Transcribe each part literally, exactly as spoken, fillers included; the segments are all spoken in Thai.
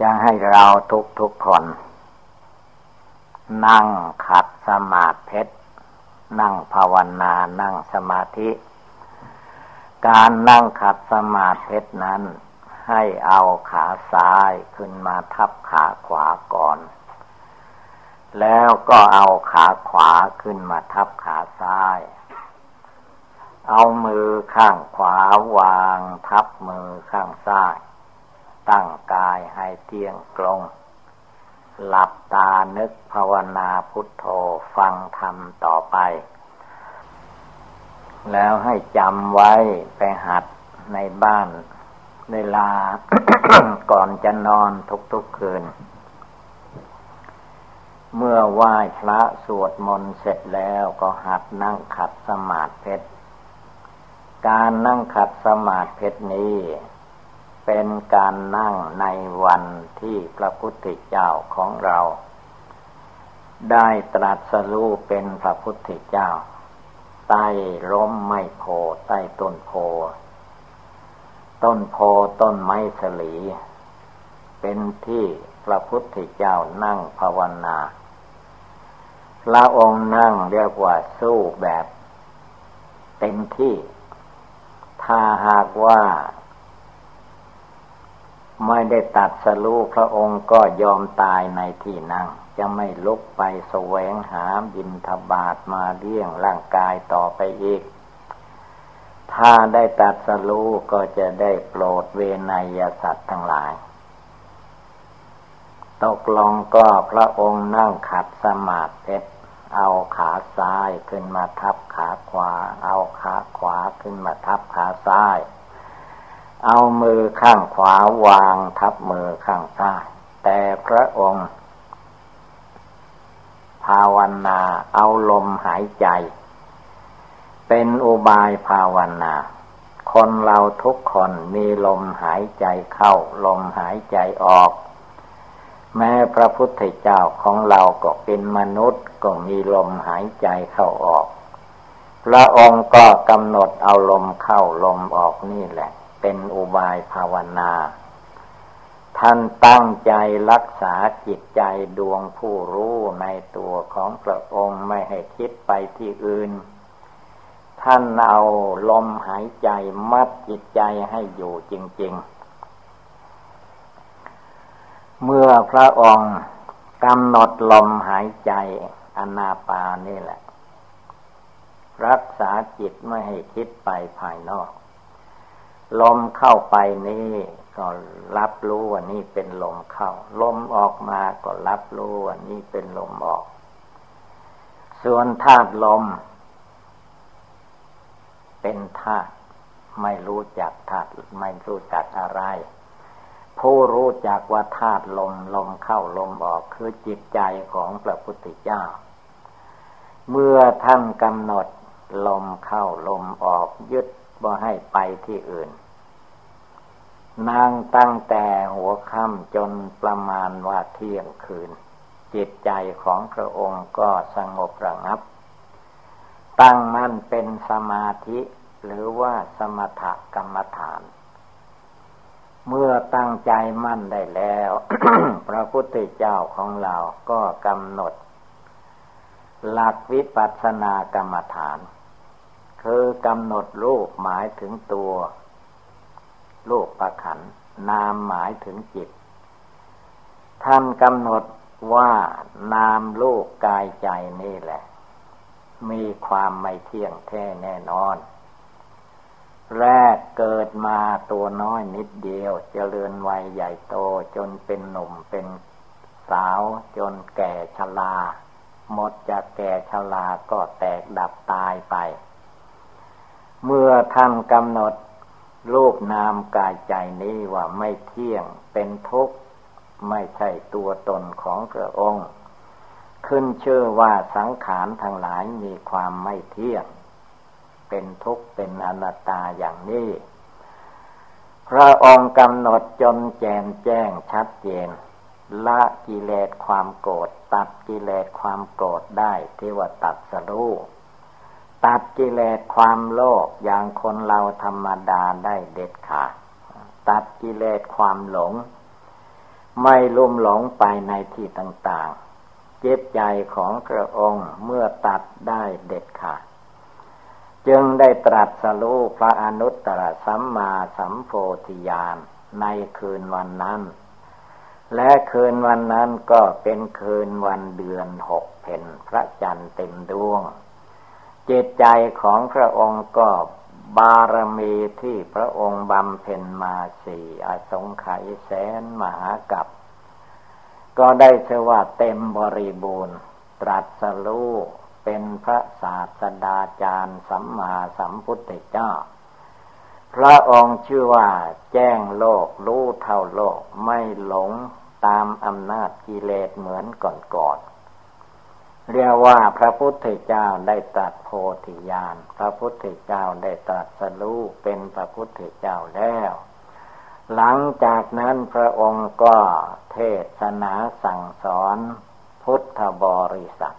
จะให้เราทุกทุกคนนั่งขัดสมาธินั่งภาวนานั่งสมาธิการนั่งขัดสมาธินั้นให้เอาขาซ้ายขึ้นมาทับขาขวาก่อนแล้วก็เอาขาขวาขึ้นมาทับขาซ้ายเอามือข้างขวาวางทับมือข้างซ้ายตั้งกายให้เที่ยงตรงหลับตานึกภาวนาพุทโธฟังธรรมต่อไปแล้วให้จำไว้ไปหัดในบ้านเวลา ก่อนจะนอนทุกๆคืนเมื่อไหว้พระสวดมนต์เสร็จแล้วก็หัดนั่งขัดสมาธิการนั่งขัดสมาธินี้เป็นการนั่งในวันที่พระพุทธเจ้าของเราได้ตรัสรู้เป็นพระพุทธเจ้าใต้ร่มไม้โพธิ์ใต้ต้นโพธิ์ต้นโพธิ์ต้นไม้สลีเป็นที่พระพุทธเจ้านั่งภาวนาพระองค์นั่งเรียกว่าสู้แบบเต็มที่ถ้าหากว่าไม่ได้ตรัสรู้พระองค์ก็ยอมตายในที่นั่งจะไม่ลุกไปแสวงหาบิณฑบาตมาเลี้ยงร่างกายต่อไปอีกถ้าได้ตรัสรู้ก็จะได้โปรดเวไนยสัตว์ทั้งหลายตกลงก็พระองค์นั่งขัดสมาธิเอาขาซ้ายขึ้นมาทับขาขวาเอาขาขวาขึ้นมาทับขาซ้ายเอามือข้างขวาวางทับมือข้างซ้ายแต่พระองค์ภาวนาเอาลมหายใจเป็นอุบายภาวนาคนเราทุกคนมีลมหายใจเข้าลมหายใจออกแม้พระพุทธเจ้าของเราก็เป็นมนุษย์ก็มีลมหายใจเข้าออกพระองค์ก็กำหนดเอาลมเข้าลมออกนี่แหละเป็นอุบายภาวนาท่านตั้งใจรักษาจิตใจดวงผู้รู้ในตัวของพระองค์ไม่ให้คิดไปที่อื่นท่านเอาลมหายใจมัดจิตใจให้อยู่จริงๆเมื่อพระองค์กำหนดลมหายใจอนาปานี่แหละรักษาจิตไม่ให้คิดไปภายนอกลมเข้าไปนี่ก็รับรู้ว่านี่เป็นลมเข้าลมออกมาก็รับรู้ว่านี่เป็นลมออกส่วนธาตุลมเป็นธาตุไม่รู้จักธาตุไม่รู้จักอะไรผู้รู้จักว่าธาตุลมลมเข้าลมออกคือจิตใจของพระพุทธเจ้าเมื่อท่านกำหนดลมเข้าลมออกยึดบ่ให้ไปที่อื่นนั่งตั้งแต่หัวค่ำจนประมาณว่าเที่ยงคืนจิตใจของพระองค์ก็สงบระงับตั้งมั่นเป็นสมาธิหรือว่าสมถกรรมฐานเมื่อตั้งใจมั่นได้แล้ว พระพุทธเจ้าของเราก็กำหนดหลักวิปัสสนากรรมฐานคือกำหนดรูปหมายถึงตัวรูปประขันธ์นามหมายถึงจิตท่านกำหนดว่านามรูปกายใจนี่แหละมีความไม่เที่ยงแท้แน่นอนแรกเกิดมาตัวน้อยนิดเดียวเจริญวัยใหญ่โตจนเป็นหนุ่มเป็นสาวจนแก่ชราหมดจากแก่ชราก็แตกดับตายไปเมื่อท่านกำหนดรูปนามกายใจนี้ว่าไม่เที่ยงเป็นทุกข์ไม่ใช่ตัวตนของพระองค์ขึ้นชื่อว่าสังขารทั้งหลายมีความไม่เที่ยงเป็นทุกข์เป็นอนัตตาอย่างนี้พระองค์กำหนดจนแจ่มแจ้งชัดเจนละกิเลสความโกรธตัดกิเลสความโกรธได้ที่ว่าตัดสรู้ตัดกิเลสความโลภอย่างคนเราธรรมดาได้เด็ดขาดตัดกิเลสความหลง ไม่ลุ่มหลงไปในที่ต่างๆจิตใจของพระองค์เมื่อตัดได้เด็ดขาดจึงได้ตรัสรู้พระอนุตตรสัมมาสัมโพธิญาณในคืนวันนั้นและคืนวันนั้นก็เป็นคืนวันเดือนหกเพ็ญพระจันทร์เต็มดวงจิตใจของพระองค์ก็บารมีที่พระองค์บำเพ็ญมาสี่อสงไขยแสนมหากัปก็ได้ชื่อว่าเต็มบริบูรณ์ตรัสรู้เป็นพระศาสดาจารย์สัมมาสัมพุทธเจ้าพระองค์ชื่อว่าแจ้งโลกรู้เท่าโลกไม่หลงตามอำนาจกิเลสเหมือนก่อนๆเรียกว่าพระพุทธเจ้าได้ตรัสโพธิญาณพระพุทธเจ้าได้ตรัสรู้เป็นพระพุทธเจ้าแล้วหลังจากนั้นพระองค์ก็เทศนาสั่งสอนพุทธบริษัท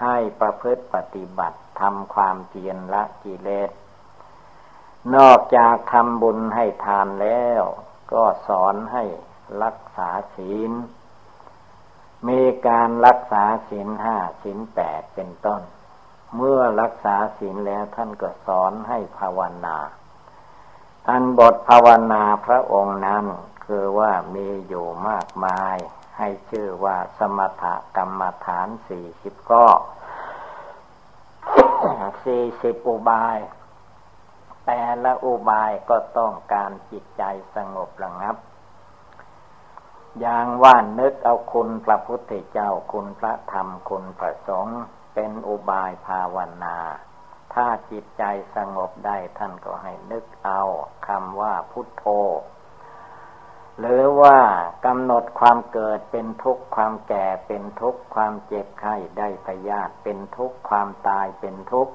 ให้ประพฤติปฏิบัติทำความเพียรละกิเลสนอกจากทำบุญให้ทานแล้วก็สอนให้รักษาศีลมีการรักษาศีลห้าศีลแปดเป็นต้นเมื่อรักษาศีลแล้วท่านก็สอนให้ภาวนาอันบทภาวนาพระองค์นั้นคือว่ามีอยู่มากมายให้ชื่อว่าสมถกรรมฐานสี่สิบข้อสี่สิบอุบายแต่ละอุบายก็ต้องการจิตใจสงบระงับอย่างว่านึกเอาคุณพระพุทธเจ้าคุณพระธรรมคุณพระสงฆ์เป็นอุบายภาวนาถ้าจิตใจสงบได้ท่านก็ให้นึกเอาคำว่าพุทโธหรือว่ากำหนดความเกิดเป็นทุกข์ความแก่เป็นทุกข์ความเจ็บไข้ได้พยาธิเป็นทุกข์ความตายเป็นทุกข์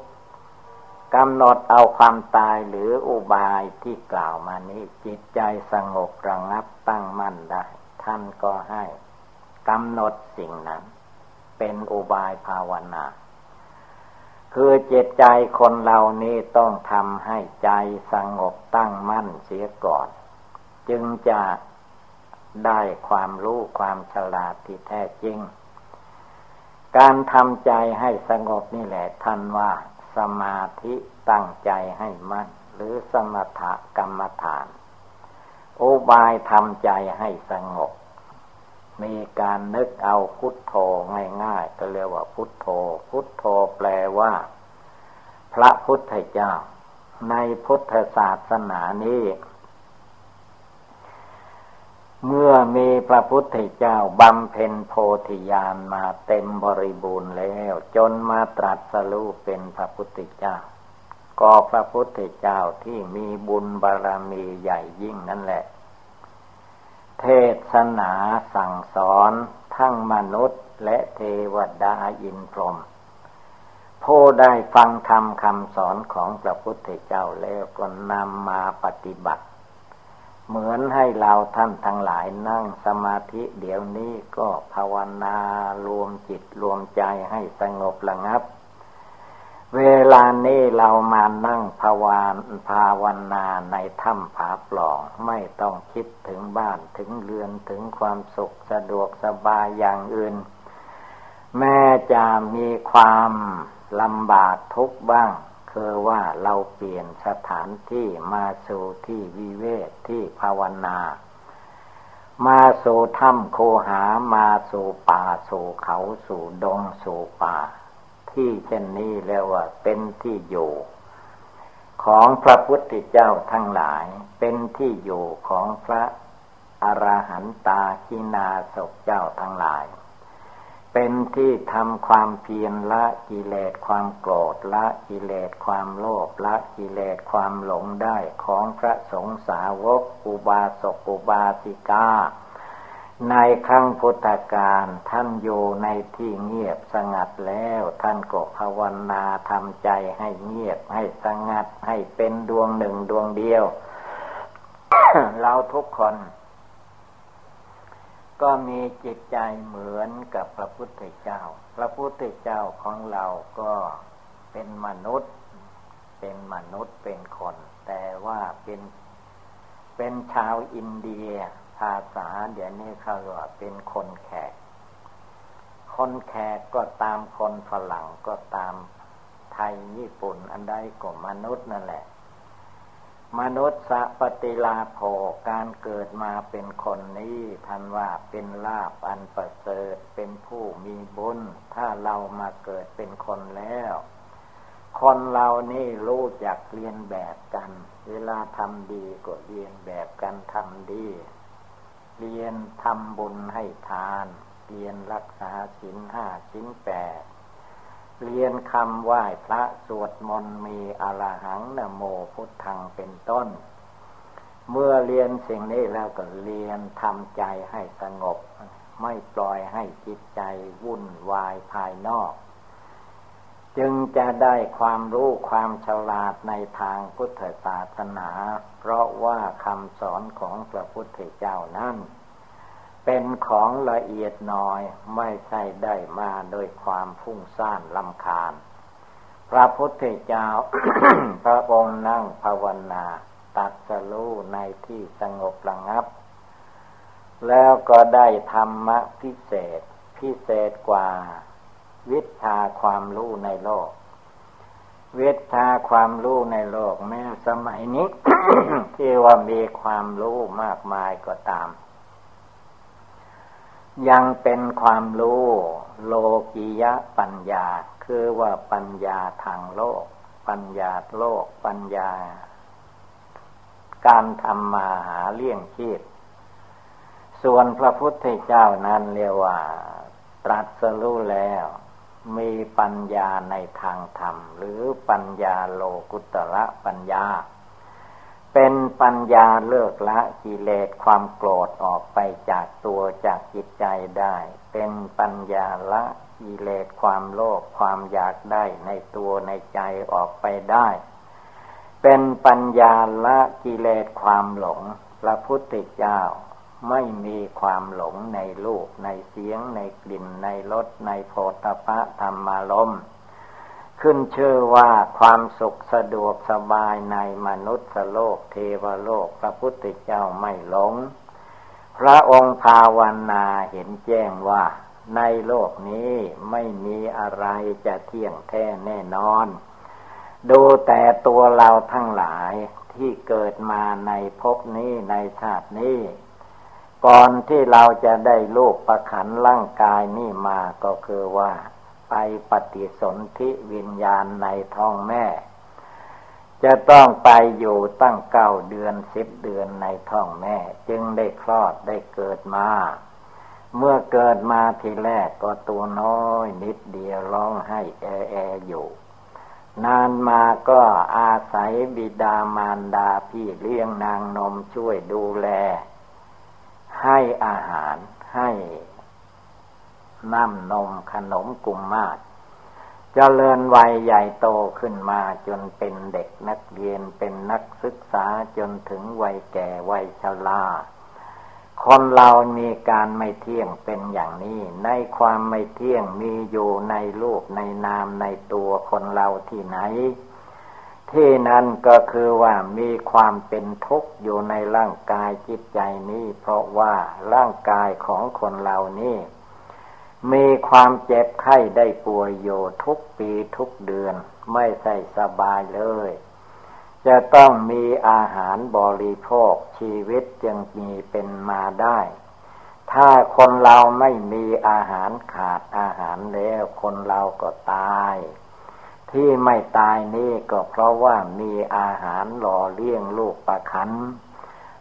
กำหนดเอาความตายหรืออุบายที่กล่าวมานี้จิตใจสงบระงับตั้งมั่นได้ท่านก็ให้กำหนดสิ่งนั้นเป็นอุบายภาวนาคือจิตใจคนเรานี้ต้องทำให้ใจสงบตั้งมั่นเสียก่อนจึงจะได้ความรู้ความฉลาดที่แท้จริงการทำใจให้สงบนี่แหละท่านว่าสมาธิตั้งใจให้มั่นหรือสมถกรรมฐานอุบายทำใจให้สงบมีการนึกเอาพุทโธง่ายๆก็เรียกว่าพุทโธพุทโธแปลว่าพระพุทธเจ้าในพุทธศาสนานี้เมื่อมีพระพุทธเจ้าบำเพ็ญโพธิญาณมาเต็มบริบูรณ์แล้วจนมาตรัสรู้เป็นพระพุทธเจ้าก็พระพุทธเจ้าที่มีบุญบารมีใหญ่ยิ่งนั่นแหละเทศนาสั่งสอนทั้งมนุษย์และเทวดาอินพรหมผู้ได้ฟังธรรมคำสอนของพระพุทธเจ้าแล้วก็นำมาปฏิบัติเหมือนให้เราท่านทั้งหลายนั่งสมาธิเดี๋ยวนี้ก็ภาวนารวมจิตรวมใจให้สงบระงับเวลานี้เรามานั่งภาวานภาวนาในถ้ำผาปล่องไม่ต้องคิดถึงบ้านถึงเรือนถึงความสุขสะดวกสบายอย่างอื่นแม้จะมีความลำบากทุกข์บ้างคือว่าเราเปลี่ยนสถานที่มาสู่ที่วิเวกที่ภาวนามาสู่ถ้ำโคหามาสู่ป่าสู่เขาสู่ดงสู่ป่าที่เช่นนี้เรียกว่าเป็นที่อยู่ของพระพุทธเจ้าทั้งหลายเป็นที่อยู่ของพระอรหันตาคินาศพเจ้าทั้งหลายเป็นที่ทำความเพียรละกิเลสความโกรธละกิเลสความโลภละกิเลสความหลงได้ของพระสงฆ์สาวกอุบาสกอุบาสิกาในครั้งพุทธกาลท่านอยู่ในที่เงียบสงัดแล้วท่านก็ภาวนาทำใจให้เงียบให้สงัดให้เป็นดวงหนึ่งดวงเดียว เราทุกคนก็มีจิตใจเหมือนกับพระพุทธเจ้าพระพุทธเจ้าของเราก็เป็นมนุษย์เป็นมนุษย์เป็นคนแต่ว่าเป็นเป็นชาวอินเดีย ภาษาเดี๋ยวนี้เขาว่าเป็นคนแขกคนแขกก็ตามคนฝรั่งก็ตามไทยญี่ปุ่นอันใดก็มนุษย์นั่นแหละมนุษย์สัพปติลาโภการเกิดมาเป็นคนนี้ท่านว่าเป็นลาภอันประเสริฐเป็นผู้มีบุญถ้าเรามาเกิดเป็นคนแล้วคนเรานี่รู้จักเรียนแบบกันเวลาทำดีก็เรียนแบบกันทำดีเรียนทำบุญให้ทานเรียนรักษาศีลห้าศีลแปดเรียนคำไหว้พระสวดมนต์มีอะระหังนะโมพุทธังเป็นต้นเมื่อเรียนสิ่งนี้แล้วก็เรียนทำใจให้สงบไม่ปล่อยให้จิตใจวุ่นวายภายนอกจึงจะได้ความรู้ความฉลาดในทางพุทธศาสนาเพราะว่าคำสอนของพระพุทธเจ้านั้นเป็นของละเอียดน้อยไม่ใช่ได้มาโดยความฟุ้งซ่านรำคาญพระพุทธเจ้า พระองค์นั่งภาวนาตรัสรู้ในที่สงบระงับแล้วก็ได้ธรรมะพิเศษพิเศษกว่าวิชาความรู้ในโลกวิชาความรู้ในโลกแม้สมัยนี้ ที่ว่ามีความรู้มากมายก็ตามยังเป็นความรู้โลกิยะปัญญาคือว่าปัญญาทางโลกปัญญาโลกปัญญาการทำมาหาเลี้ยงชีพส่วนพระพุทธเจ้านั้นเรียกว่าตรัสรู้แล้วมีปัญญาในทางธรรมหรือปัญญาโลกุตระปัญญาเป็นปัญญาเลิกละกิเลสความโกรธออกไปจากตัวจากจิตใจได้เป็นปัญญาละกิเลสความโลภความอยากได้ในตัวในใจออกไปได้เป็นปัญญาละกิเลสความหลงพระพุทธเจ้าไม่มีความหลงในรูปในเสียงในกลิ่นในรสในโผฏฐัพพะธรรมารมณ์ขึ้นชื่อว่าความสุขสะดวกสบายในมนุษย์โลกเทวโลกพระพุทธเจ้าไม่หลงพระองค์ภาวนาเห็นแจ้งว่าในโลกนี้ไม่มีอะไรจะเที่ยงแท้แน่นอนดูแต่ตัวเราทั้งหลายที่เกิดมาในภพนี้ในชาตินี้ก่อนที่เราจะได้รูปประขันธ์ร่างกายนี่มาก็คือว่าไปปฏิสนธิวิญญาณในท้องแม่จะต้องไปอยู่ตั้งเก้าเดือนสิบเดือนในท้องแม่จึงได้คลอดได้เกิดมาเมื่อเกิดมาทีแรกก็ตัวน้อยนิดเดียวร้องให้แอแออยู่นานมาก็อาศัยบิดามารดาพี่เลี้ยงนางนมช่วยดูแลให้อาหารให้น้ำนมขนมกุมมาศเจริญวัยใหญ่โตขึ้นมาจนเป็นเด็กนักเรียนเป็นนักศึกษาจนถึงวัยแก่วัยชราคนเรามีการไม่เที่ยงเป็นอย่างนี้ในความไม่เที่ยงมีอยู่ในรูปในนามในตัวคนเราที่ไหนที่นั้นก็คือว่ามีความเป็นทุกข์อยู่ในร่างกายจิตใจนี้เพราะว่าร่างกายของคนเรานี้มีความเจ็บไข้ได้ป่วยอยู่ทุกปีทุกเดือนไม่ใช่สบายเลยจะต้องมีอาหารบริโภคชีวิตจึงมีเป็นมาได้ถ้าคนเราไม่มีอาหารขาดอาหารแล้วคนเราก็ตายที่ไม่ตายนี่ก็เพราะว่ามีอาหารหล่อเลี้ยงลูกประคัน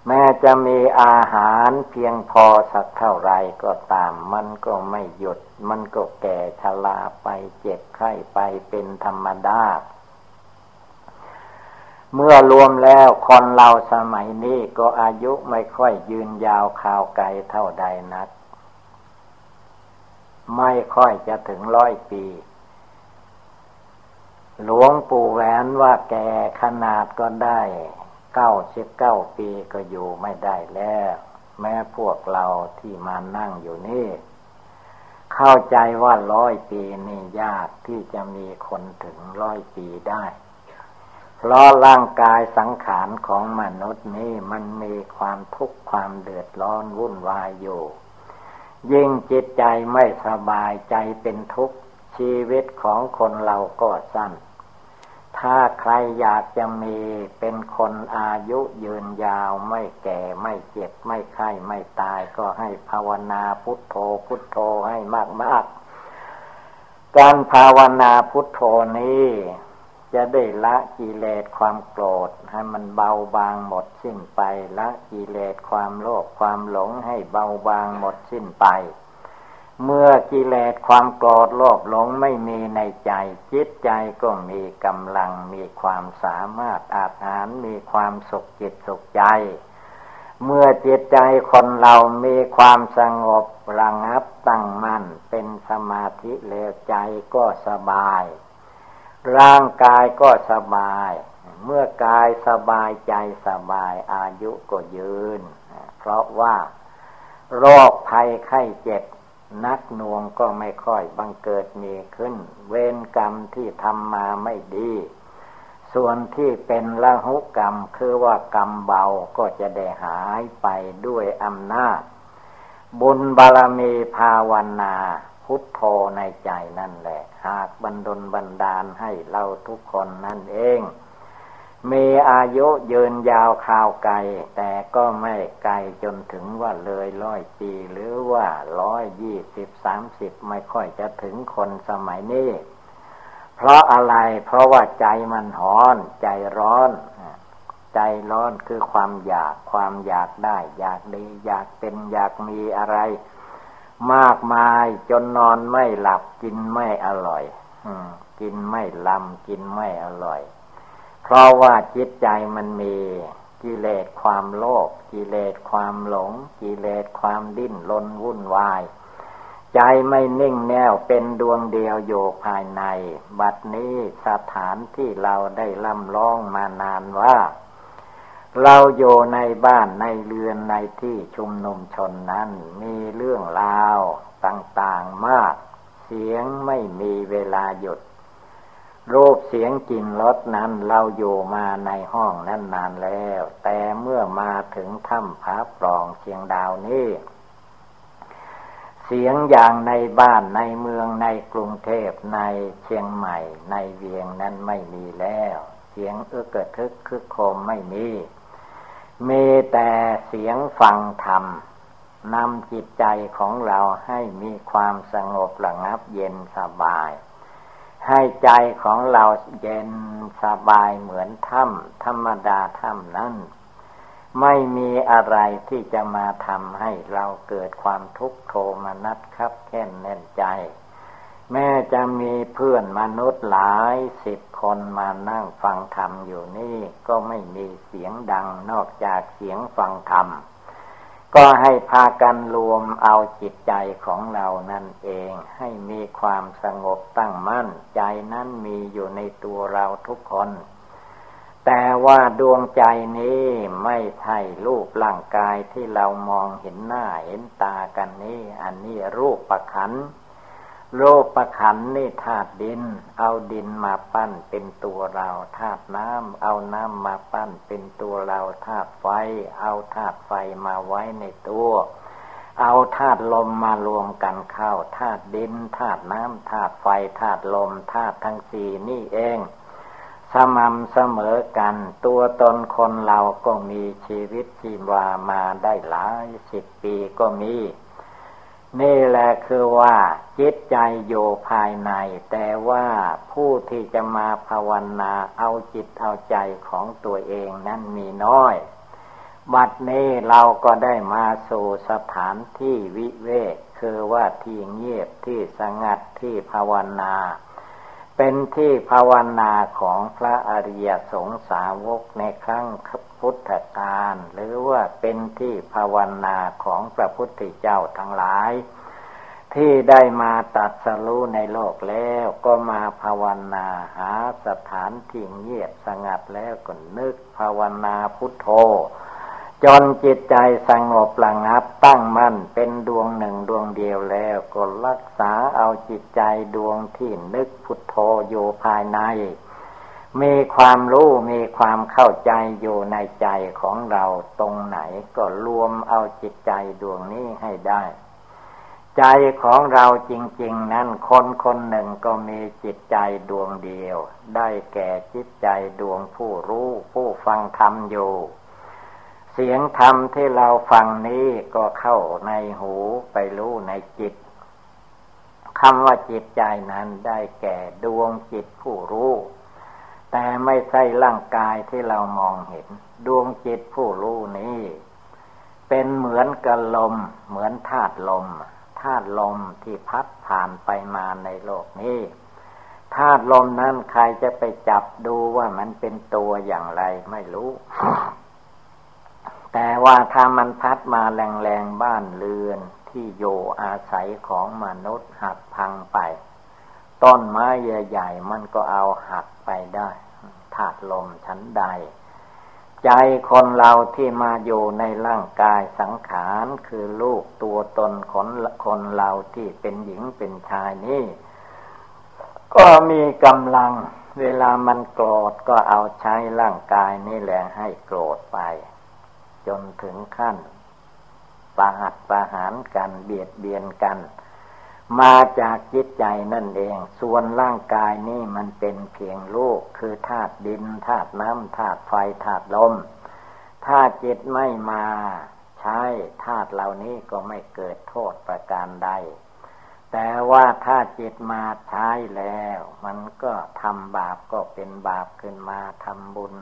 แม้จะมีอาหารเพียงพอสักเท่าไรก็ตามมันก็ไม่หยุดมันก็แก่ชราไปเจ็บไข้ไปเป็นธรรมดาเมื่อรวมแล้วคนเราสมัยนี้ก็อายุไม่ค่อยยืนยาวข่าวไกลเท่าใดนักไม่ค่อยจะถึงร้อยปีหลวงปู่แหวนว่าแก่ขนาดก็ได้เก้าสิบเก้าปีก็อยู่ไม่ได้แล้วแม้พวกเราที่มานั่งอยู่นี่เข้าใจว่าร้อยปีนี่ยากที่จะมีคนถึงร้อยปีได้ เพราะร่างกายสังขารของมนุษย์นี้มันมีความทุกข์ความเดือดร้อนวุ่นวายอยู่ยิ่งจิตใจไม่สบายใจเป็นทุกข์ชีวิตของคนเราก็สั้นถ้าใครอยากจะมีเป็นคนอายุยืนยาวไม่แก่ไม่เจ็บไม่ไข้ไม่ตายก็ให้ภาวนาพุทโธพุทโธให้มากๆการภาวนาพุทโธนี้จะได้ละกิเลสความโกรธให้มันเบาบางหมดสิ้นไปละกิเลสความโลภความหลงให้เบาบางหมดสิ้นไปเมื่อกิเลสความโกรธโลภหลงไม่มีในใจจิตใจก็มีกำลังมีความสามารถอาจหารมีความสุขจิตสุขใจเมื่อจิตใจคนเรามีความสงบระงับตั้งมั่นเป็นสมาธิแล้วใจก็สบายร่างกายก็สบายเมื่อกายสบายใจสบายอายุก็ยืนเพราะว่าโรคภัยไข้เจ็บนักหน่วงก็ไม่ค่อยบังเกิดมีขึ้นเวรกรรมที่ทำมาไม่ดีส่วนที่เป็นละหุกรรมคือว่ากรรมเบาก็จะได้หายไปด้วยอำนาจบุญบารมีภาวนาพุทโธในใจนั่นแหละหากบันดลบันดาลให้เราทุกคนนั่นเองมีอายุยืนยาวคราวไกลแต่ก็ไม่ไกลจนถึงว่าเลยร้อยปีหรือว่าร้อยยี่สิบสามสิบไม่ค่อยจะถึงคนสมัยนี้เพราะอะไรเพราะว่าใจมันร้อนใจร้อนใจร้อนคือความอยากความอยากได้อยากดีอยากเป็นอยากมีอะไรมากมายจนนอนไม่หลับกินไม่อร่อยกินไม่ลำกินไม่อร่อยเพราะว่าจิตใจมันมีกิเลสความโลภกิเลสความหลงกิเลสความดิ้นรนวุ่นวายใจไม่นิ่งแน่วเป็นดวงเดียวอยู่ภายในบัดนี้สถานที่เราได้ล่ำร้องมานานว่าเราอยู่ในบ้านในเรือนในที่ชุมนุมชนนั้นมีเรื่องราวต่างๆมากเสียงไม่มีเวลาหยุดรูปเสียงกลิ่นรสนั้นเราอยู่มาในห้องนั้นนานแล้วแต่เมื่อมาถึงถ้ำผาปล่องเชียงดาวนี้เสียงอย่างในบ้านในเมืองในกรุงเทพในเชียงใหม่ในเวียงนั้นไม่มีแล้วเสียงอึกระทึกคึกโครมไม่มีมีแต่เสียงฟังธรรมนำจิตใจของเราให้มีความสงบระงับเย็นสบายให้ใจของเราเย็นสบายเหมือนถ้ำธรรมดาถ้ำนั้นไม่มีอะไรที่จะมาทำให้เราเกิดความทุกข์โทมนัสคับแค้นแน่นใจแม้จะมีเพื่อนมนุษย์หลายสิบคนมานั่งฟังธรรมอยู่นี่ก็ไม่มีเสียงดังนอกจากเสียงฟังธรรมก็ให้พากันรวมเอาจิตใจของเรานั่นเองให้มีความสงบตั้งมั่นใจนั้นมีอยู่ในตัวเราทุกคนแต่ว่าดวงใจนี้ไม่ใช่รูปร่างกายที่เรามองเห็นหน้าเห็นตากันนี้อันนี้รูปขันธ์รูปขันธ์นี่ธาตุดินเอาดินมาปั้นเป็นตัวเราธาตุน้ำเอาน้ำมาปั้นเป็นตัวเราธาตุไฟเอาธาตุไฟมาไว้ในตัวเอาธาตุลมมารวมกันเข้าธาตุดินธาตุน้ำธาตุไฟธาตุลมธาตุทั้งสี่นี่เองสม่ำเสมอกันตัวตนคนเราก็มีชีวิตชีวามาได้หลายสิบปีก็มีนี่แหละคือว่าจิตใจอยู่ภายในแต่ว่าผู้ที่จะมาภาวนาเอาจิตเอาใจของตัวเองนั้นมีน้อยบัดนี้เราก็ได้มาสู่สถานที่วิเวกคือว่าที่เงียบที่สงัดที่ภาวนาเป็นที่ภาวนาของพระอริยสงสาวกในครั้งพุทธกาลหรือว่าเป็นที่ภาวนาของพระพุทธเจ้าทั้งหลายที่ได้มาตรัสรู้ในโลกแล้วก็มาภาวนาหาสถานที่เงียบสงัดแล้วก็นึกภาวนาพุทโธจนจิตใจสงบระงับตั้งมั่นเป็นดวงหนึ่งดวงเดียวแล้วก็รักษาเอาจิตใจดวงที่นึกพุทโธอยู่ภายใน มีความรู้มีความเข้าใจอยู่ในใจของเราตรงไหนก็รวมเอาจิตใจดวงนี้ให้ได้ใจของเราจริงๆนั้นคนคนหนึ่งก็มีจิตใจดวงเดียวได้แก่จิตใจดวงผู้รู้ผู้ฟังธรรมอยู่เสียงธรรมที่เราฟังนี้ก็เข้าในหูไปรู้ในจิตคำว่าจิตใจนั้นได้แก่ดวงจิตผู้รู้แต่ไม่ใช่ร่างกายที่เรามองเห็นดวงจิตผู้รู้นี้เป็นเหมือนกับลมเหมือนธาตุลมธาตุลมที่พัดผ่านไปมาในโลกนี้ธาตุลมนั้นใครจะไปจับดูว่ามันเป็นตัวอย่างไรไม่รู้แต่ว่าถ้ามันพัดมาแรงๆบ้านเรือนที่อยู่อาศัยของมนุษย์หักพังไปต้นไม้ใหญ่ๆมันก็เอาหักไปได้ธาตุลมชั้นใดใจคนเราที่มาอยู่ในร่างกายสังขารคือลูกตัวตนคนคนเราที่เป็นหญิงเป็นชายนี่ก็มีกำลังเวลามันโกรธก็เอาใช้ร่างกายนี่แหละให้โกรธไปจนถึงขั้นประหัตประหารกันเบียดเบียนกันมาจากจิตใจนั่นเองส่วนร่างกายนี่มันเป็นเพียงรูปคือธาตุดินธาตุน้ำธาตุไฟธาตุลมถ้าจิตไม่มาใช้ธาตุเหล่านี้ก็ไม่เกิดโทษประการใดแต่ว่าถ้าจิตมาใช้แล้วมันก็ทำบาปก็เป็นบาปขึ้นมาทำบุญ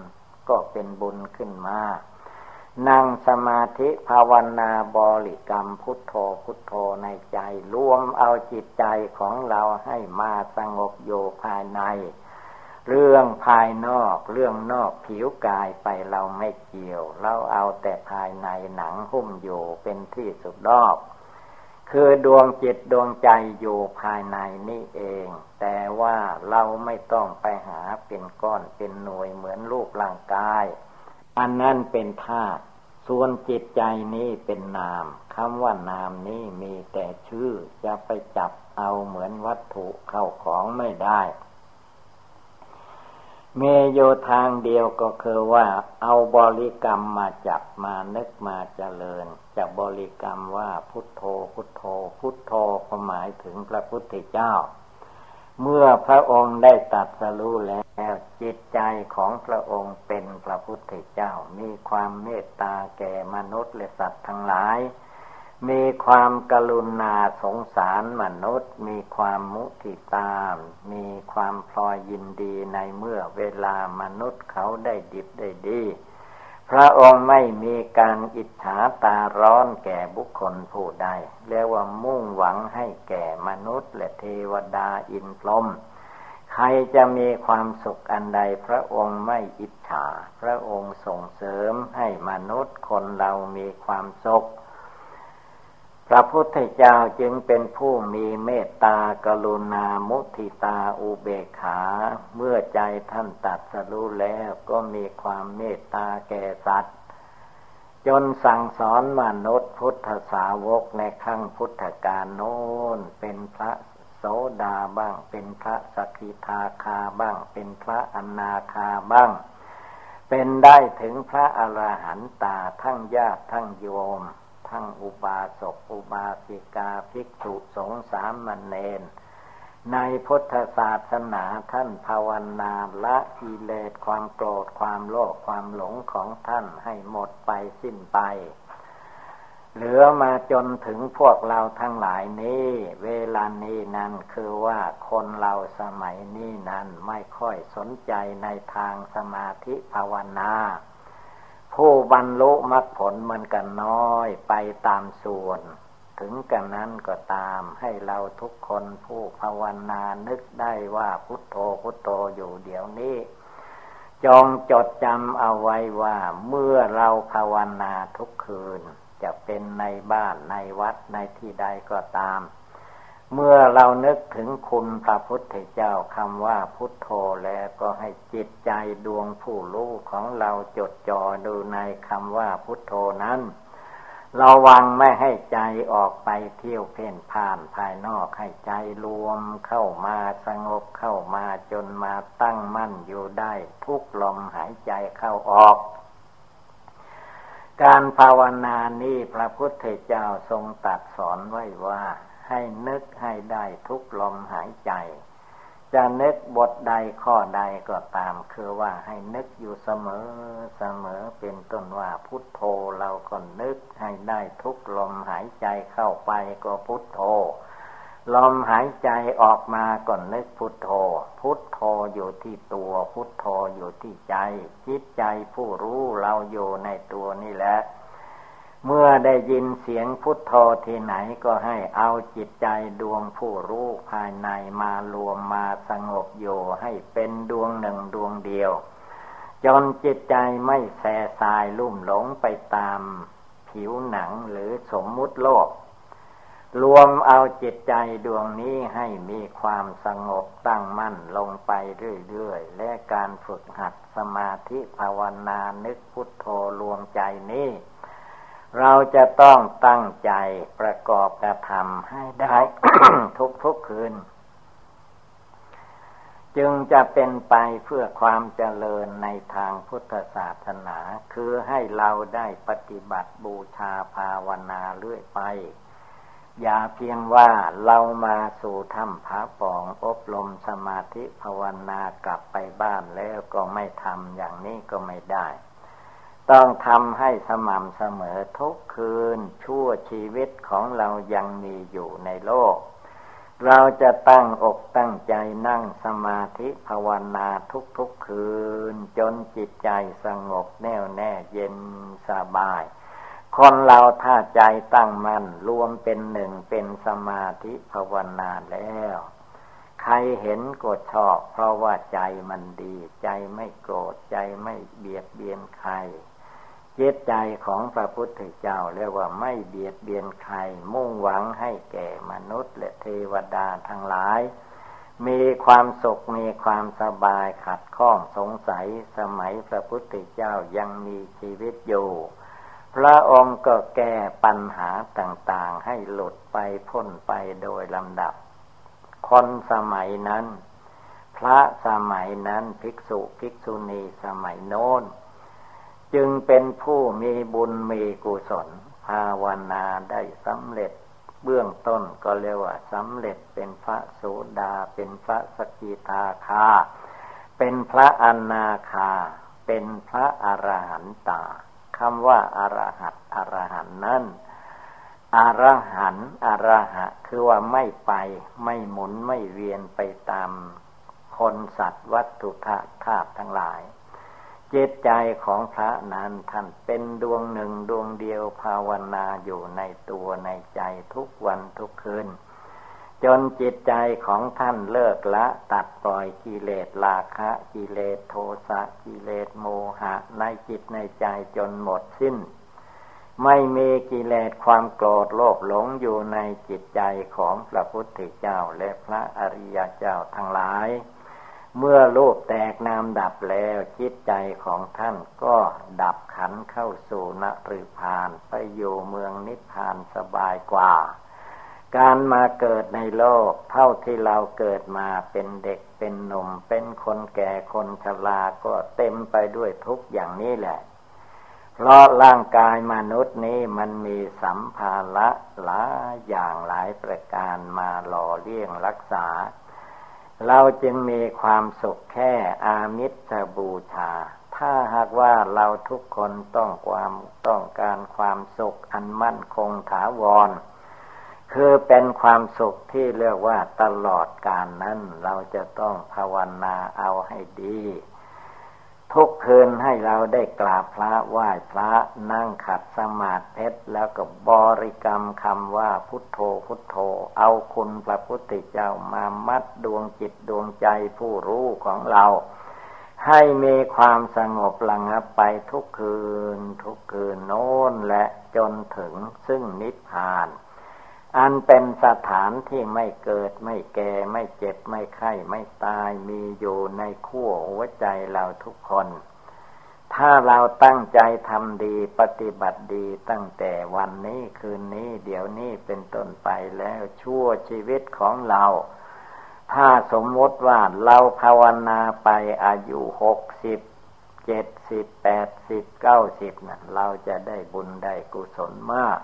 ก็เป็นบุญขึ้นมานั่งสมาธิภาวนาบริกรรมพุทโธพุทโธในใจรวมเอาจิตใจของเราให้มาสงบอยู่ภายในเรื่องภายนอกเรื่องนอกผิวกายไปเราไม่เกี่ยวเราเอาแต่ภายในหนังหุ้มอยู่เป็นที่สุดรอบคือดวงจิตดวงใจอยู่ภายในนี่เองแต่ว่าเราไม่ต้องไปหาเป็นก้อนเป็นหน่วยเหมือนรูปร่างกายอันนั้นเป็นธาตุส่วนจิตใจนี้เป็นนามคำว่านามนี้มีแต่ชื่อจะไปจับเอาเหมือนวัตถุเข้าของไม่ได้เมโยทางเดียวก็คือว่าเอาบริกรรมมาจับมานึกมาเจริญจะบริกรรมว่าพุทโธพุทโธพุทโธก็หมายถึงพระพุทธเจ้าเมื่อพระองค์ได้ตรัสรู้แล้วจิตใจของพระองค์เป็นพระพุทธเจ้ามีความเมตตาแก่มนุษย์และสัตว์ทั้งหลายมีความกรุณาสงสารมนุษย์มีความมุทิตามีความพลอยยินดีในเมื่อเวลามนุษย์เขาได้ดิบได้ดีพระองค์ไม่มีการอิจฉาตาร้อนแก่บุคคลผู้ใดเรียกว่ามุ่งหวังให้แก่มนุษย์และเทวดาอินทร์พรหมใครจะมีความสุขอันใดพระองค์ไม่อิจฉาพระองค์ส่งเสริมให้มนุษย์คนเรามีความสุขพระพุทธเจ้าจึงเป็นผู้มีเมตตากรุณามุทิตาอุเบกขาเมื่อใจท่านตรัสรู้แล้วก็มีความเมตตาแก่สัตว์จนสั่งสอนมนุษย์พุทธสาวกในครั้งพุทธกาลโน้นเป็นพระโสดาบ้างเป็นพระสกิทาคาบ้างเป็นพระอนาคาบ้างเป็นได้ถึงพระอรหันตาทั้งญาติทั้งโยมทั้งอุบาสกอุบาสิกาภิกษุสงฆ์สามเณรในพุทธศาสนาท่านภาวนาละกิเลสความโกรธความโลภความหลงของท่านให้หมดไปสิ้นไปเหลือมาจนถึงพวกเราทั้งหลายนี้เวลานี้นั้นคือว่าคนเราสมัยนี้นั้นไม่ค่อยสนใจในทางสมาธิภาวนาผู้บรรลุมรรคผลมันก็น้อยไปตามส่วนถึงกระนั้นก็ตามให้เราทุกคนผู้ภาวนานึกได้ว่าพุทโธพุทโธอยู่เดี๋ยวนี้จงจดจำเอาไว้ว่าเมื่อเราภาวนาทุกคืนจะเป็นในบ้านในวัดในที่ใดก็ตามเมื่อเรานึกถึงคุณพระพุทธเจ้าคำว่าพุทโธแล้วก็ให้จิตใจดวงผู้รู้ของเราจดจ่อดูในคำว่าพุทโธนั้น ระวังไม่ให้ใจออกไปเที่ยวเพ่นพ่านภายนอกให้ใจรวมเข้ามาสงบเข้ามาจนมาตั้งมั่นอยู่ได้ทุกลมหายใจเข้าออกการภาวนานี้พระพุทธเจ้าทรงตรัสสอนไว้ว่าให้นึกให้ได้ทุกลมหายใจจะนึกบทใดข้อใดก็ตามคือว่าให้นึกอยู่เสมอเสมอเป็นต้นว่าพุทโธเราก็นึกให้ได้ทุกลมหายใจเข้าไปก็พุทโธลมหายใจออกมาก็นึกพุทโธพุทโธอยู่ที่ตัวพุทโธอยู่ที่ใจจิตใจผู้รู้เราอยู่ในตัวนี่แหละเมื่อได้ยินเสียงพุทโธที่ไหนก็ให้เอาจิตใจดวงผู้รู้ภายในมารวมมาสงบอยู่ให้เป็นดวงหนึ่งดวงเดียวจนจิตใจไม่แส่สายลุ่มหลงไปตามผิวหนังหรือสมมุติโลกรวมเอาจิตใจดวงนี้ให้มีความสงบตั้งมั่นลงไปเรื่อยๆและการฝึกหัดสมาธิภาวนานึกพุทโธรวมใจนี้เราจะต้องตั้งใจประกอบกระทำให้ได้ ทุกๆคืนจึงจะเป็นไปเพื่อความเจริญในทางพุทธศาสนาคือให้เราได้ปฏิบัติบูชาภาวนาเรื่อยไปอย่าเพียงว่าเรามาสู่ถ้ำผาป่องอบรมสมาธิภาวนากลับไปบ้านแล้วก็ไม่ทำอย่างนี้ก็ไม่ได้ต้องทำให้สม่ำเสมอทุกคืนชั่วชีวิตของเรายังมีอยู่ในโลกเราจะตั้งอกตั้งใจนั่งสมาธิภาวนาทุกๆคืนจนจิตใจสงบแน่วแน่เย็นสบายคนเราถ้าใจตั้งมั่นรวมเป็นหนึ่งเป็นสมาธิภาวนาแล้วใครเห็นก็ชอบเพราะว่าใจมันดีใจไม่โกรธใจไม่เบียดเบียนใครเจตใจของพระพุทธเจ้าเรียกว่าไม่เบียดเบียนใครมุ่งหวังให้แก่มนุษย์และเทวดาทั้งหลายมีความสุขมีความสบายขัดข้องสงสัยสมัยพระพุทธเจ้ายังมีชีวิตอยู่พระองค์ก็แก้ปัญหาต่างๆให้หลุดไปพ้นไปโดยลำดับคนสมัยนั้นพระสมัยนั้นภิกษุภิกษุณีสมัยโน้นจึงเป็นผู้มีบุญมีกุศลภาวนาได้สำเร็จเบื้องต้นก็เรียกว่าสำเร็จเป็นพระโสดาเป็นพระสกิทาคาเป็นพระอนาคาเป็นพระอรหันตาคำว่าอรหัตอรหันนั้นอรหันต์อรหะคือว่าไม่ไปไม่หมุนไม่เวียนไปตามคนสัตว์วัตถุธาตุทั้งหลายเจตใจของพระนั้นท่านเป็นดวงหนึ่งดวงเดียวภาวนาอยู่ในตัวในใจทุกวันทุกคืนจนจิตใจของท่านเลิกละตัดปล่อยกิเลสราคะกิเลสโทสะกิเลสโมหะในจิตในใจจนหมดสิ้นไม่มีกิเลสความโกรธโลภหลงอยู่ในจิตใจของพระพุทธเจ้าและพระอริยเจ้าทั้งหลายเมื่อรูปแตกนามดับแล้วจิตใจของท่านก็ดับขันธ์เข้าสู่นฤพานไปอยู่เมืองนิพพานสบายกว่าการมาเกิดในโลกเท่าที่เราเกิดมาเป็นเด็กเป็นหนุ่มเป็นคนแก่คนชราก็เต็มไปด้วยทุกข์อย่างนี้แหละเพราะร่างกายมนุษย์นี้มันมีสัมภาระหลายอย่างหลายประการมาหล่อเลี้ยงรักษาเราจึงมีความสุขแค่อามิสบูชาถ้าหากว่าเราทุกคนต้องความต้องการความสุขอันมั่นคงถาวรคือเป็นความสุขที่เรียกว่าตลอดกาลนั้นเราจะต้องภาวนาเอาให้ดีทุกคืนให้เราได้กราบพระไหว้พระนั่งขัดสมาธิแล้วก็บริกรรมคำว่าพุทโธพุทโธเอาคุณพระพุทธเจ้ามามัดดวงจิตดวงใจผู้รู้ของเราให้มีความสงบระงับไปทุกคืนทุกคืนโน้นและจนถึงซึ่งนิพพานอันเป็นสถานที่ไม่เกิดไม่แก่ไม่เจ็บไม่ไข้ไม่ตายมีอยู่ในขั้วหัวใจเราทุกคน ถ้าเราตั้งใจทำดีปฏิบัติดีตั้งแต่วันนี้คืนนี้เดี๋ยวนี้เป็นต้นไปแล้วชั่วชีวิตของเราถ้าสมมติว่าเราภาวนาไปอายุหกสิบเจ็ดสิบแปดสิบเก้าสิบนั่นเราจะได้บุญได้กุศลมาก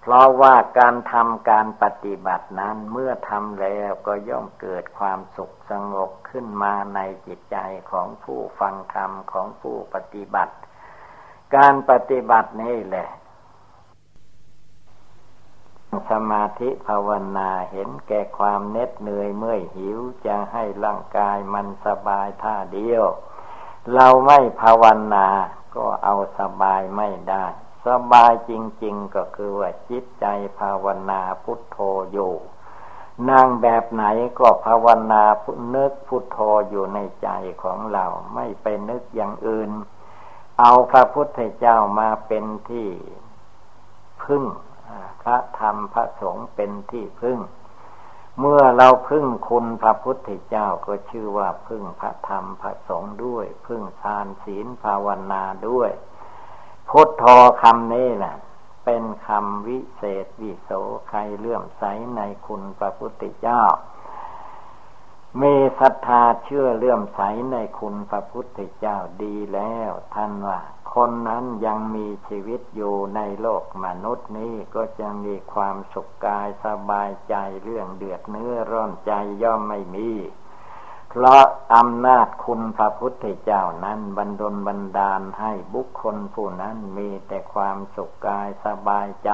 เพราะว่าการทำการปฏิบัตินั้นเมื่อทำแล้วก็ย่อมเกิดความสุขสงบขึ้นมาในจิตใจของผู้ฟังธรรมของผู้ปฏิบัติการปฏิบัตินี่แหละสมาธิภาวนาเห็นแก่ความเหน็ดเหนื่อยเมื่อยหิวจะให้ร่างกายมันสบายท่าเดียวเราไม่ภาวนาก็เอาสบายไม่ได้สบายจริงๆก็คือว่าจิตใจภาวนาพุทโธอยู่นั่งแบบไหนก็ภาวนานึกพุทโธอยู่ในใจของเราไม่ไปนึกอย่างอื่นเอาพระพุทธเจ้ามาเป็นที่พึ่งพระธรรมพระสงฆ์เป็นที่พึ่งเมื่อเราพึ่งคุณพระพุทธเจ้าก็ชื่อว่าพึ่งพระธรรมพระสงฆ์ด้วยพึ่งทานศีลภาวนาด้วยพุทโธคำนี้แหละเป็นคำวิเศษวิโสใครเลื่อมใสในคุณพระพุทธเจ้ามีศรัทธาเชื่อเลื่อมใสในคุณพระพุทธเจ้าดีแล้วท่านว่าคนนั้นยังมีชีวิตอยู่ในโลกมนุษย์นี้ก็จะมีความสุขกายสบายใจเรื่องเดือดเนื้อร้อนใจย่อมไม่มีเพราะอำนาจคุณพระพุทธเจ้านั้นบันดลบันดาลให้บุคคลผู้นั้นมีแต่ความสุขกายสบายใจ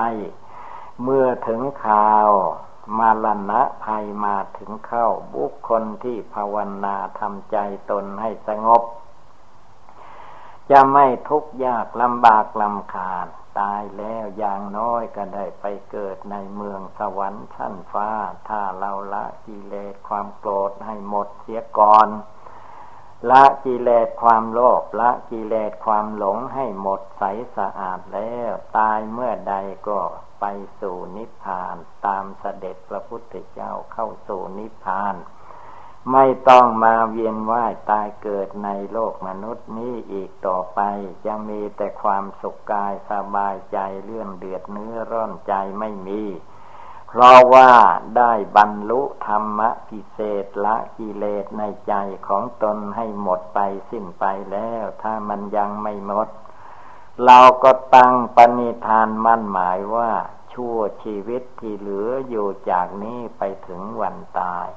เมื่อถึงข่าวมรณะภัยมาถึงเข้าบุคคลที่ภาวนาทำใจตนให้สงบจะไม่ทุกข์ยากลำบากลำคาญตายแล้วอย่างน้อยก็ได้ไปเกิดในเมืองสวรรค์ชั้นฟ้าถ้าเราละกิเลสความโกรธให้หมดเสียก่อนละกิเลสความโลภละกิเลสความหลงให้หมดใสสะอาดแล้วตายเมื่อใดก็ไปสู่นิพพานตามเสด็จพระพุทธเจ้าเข้าสู่นิพพานไม่ต้องมาเวียนว่ายตายเกิดในโลกมนุษย์นี้อีกต่อไปจะมีแต่ความสุขกายสบายใจเรื่องเดือดเนื้อร้อนใจไม่มีเพราะว่าได้บรรลุธรรมพิเศษละกิเลสในใจของตนให้หมดไปสิ้นไปแล้วถ้ามันยังไม่หมดเราก็ตั้งปณิธานมั่นหมายว่าชั่วชีวิตที่เหลืออยู่จากนี้ไปถึงวันตาย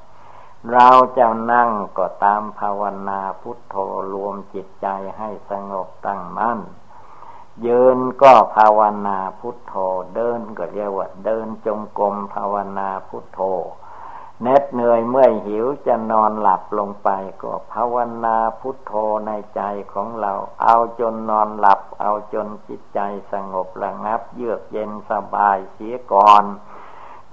เราจะนั่งก็ตามภาวนาพุทโธรวมจิตใจให้สงบตั้งมั่นยืนก็ภาวนาพุทโธเดินก็เรียกว่าเดินจงกรมภาวนาพุทโธเหน็ดเหนื่อยเมื่อยหิวจะนอนหลับลงไปก็ภาวนาพุทโธในใจของเราเอาจนนอนหลับเอาจนจิตใจสงบระงับเยือกเย็นสบายเสียก่อน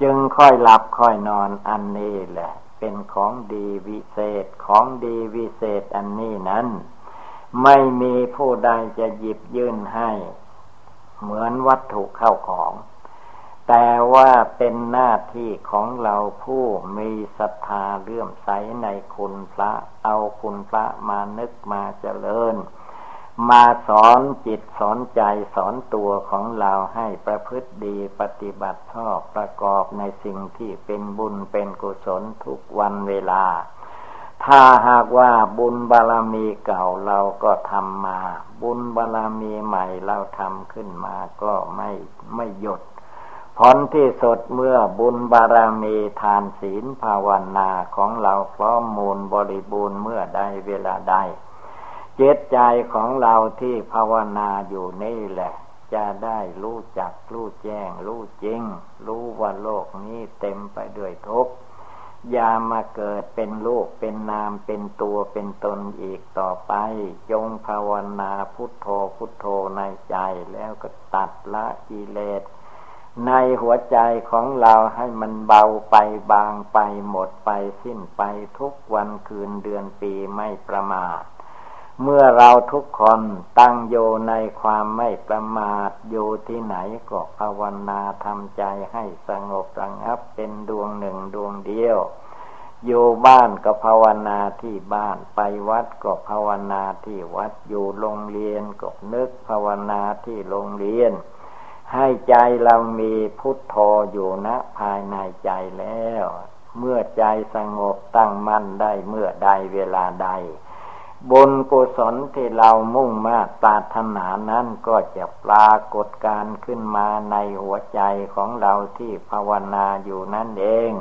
จึงค่อยหลับค่อยนอนอันนี้แหละเป็นของดีวิเศษของดีวิเศษอันนี้นั้นไม่มีผู้ใดจะหยิบยื่นให้เหมือนวัตถุเข้าของแต่ว่าเป็นหน้าที่ของเราผู้มีศรัทธาเลื่อมใสในคุณพระเอาคุณพระมานึกมาเจริญมาสอนจิตสอนใจสอนตัวของเราให้ประพฤติดีปฏิบัติชอบประกอบในสิ่งที่เป็นบุญเป็นกุศลทุกวันเวลาถ้าหากว่าบุญบารมีเก่าเราก็ทำมาบุญบารมีใหม่เราทำขึ้นมาก็ไม่ไม่หยุดผลที่สุดเมื่อบุญบารมีทานศีลภาวนาของเราพร้อมมูลบริบูรณ์เมื่อใดเวลาใดจิตใจของเราที่ภาวนาอยู่นี่แหละจะได้รู้จักรู้แจ้งรู้จริงรู้ว่าโลกนี้เต็มไปด้วยทุกข์อย่ามาเกิดเป็นลูกเป็นนามเป็นตัวเป็นตนอีกต่อไปจงภาวนาพุทโธพุทโธในใจแล้วก็ตัดละกิเลสในหัวใจของเราให้มันเบาไปบางไปหมดไปสิ้นไปทุกวันคืนเดือนปีไม่ประมาทเมื่อเราทุกคนตั้งโยในความไม่ประมาทโยที่ไหนก็ภาวนาทำใจให้สงบระงับเป็นดวงหนึ่งดวงเดียว อยู่บ้านก็ภาวนาที่บ้านไปวัดก็ภาวนาที่วัดอยู่โรงเรียนก็นึกภาวนาที่โรงเรียนให้ใจเรามีพุทโธอยู่ณภายในใจแล้วเมื่อใจสงบตั้งมั่นได้เมื่อใดเวลาใดบุญกุศลที่เรามุ่งมาปรารถนานั้นก็จะปรากฏการขึ้นมาในหัวใจของเราที่ภาวนาอยู่นั่นเอง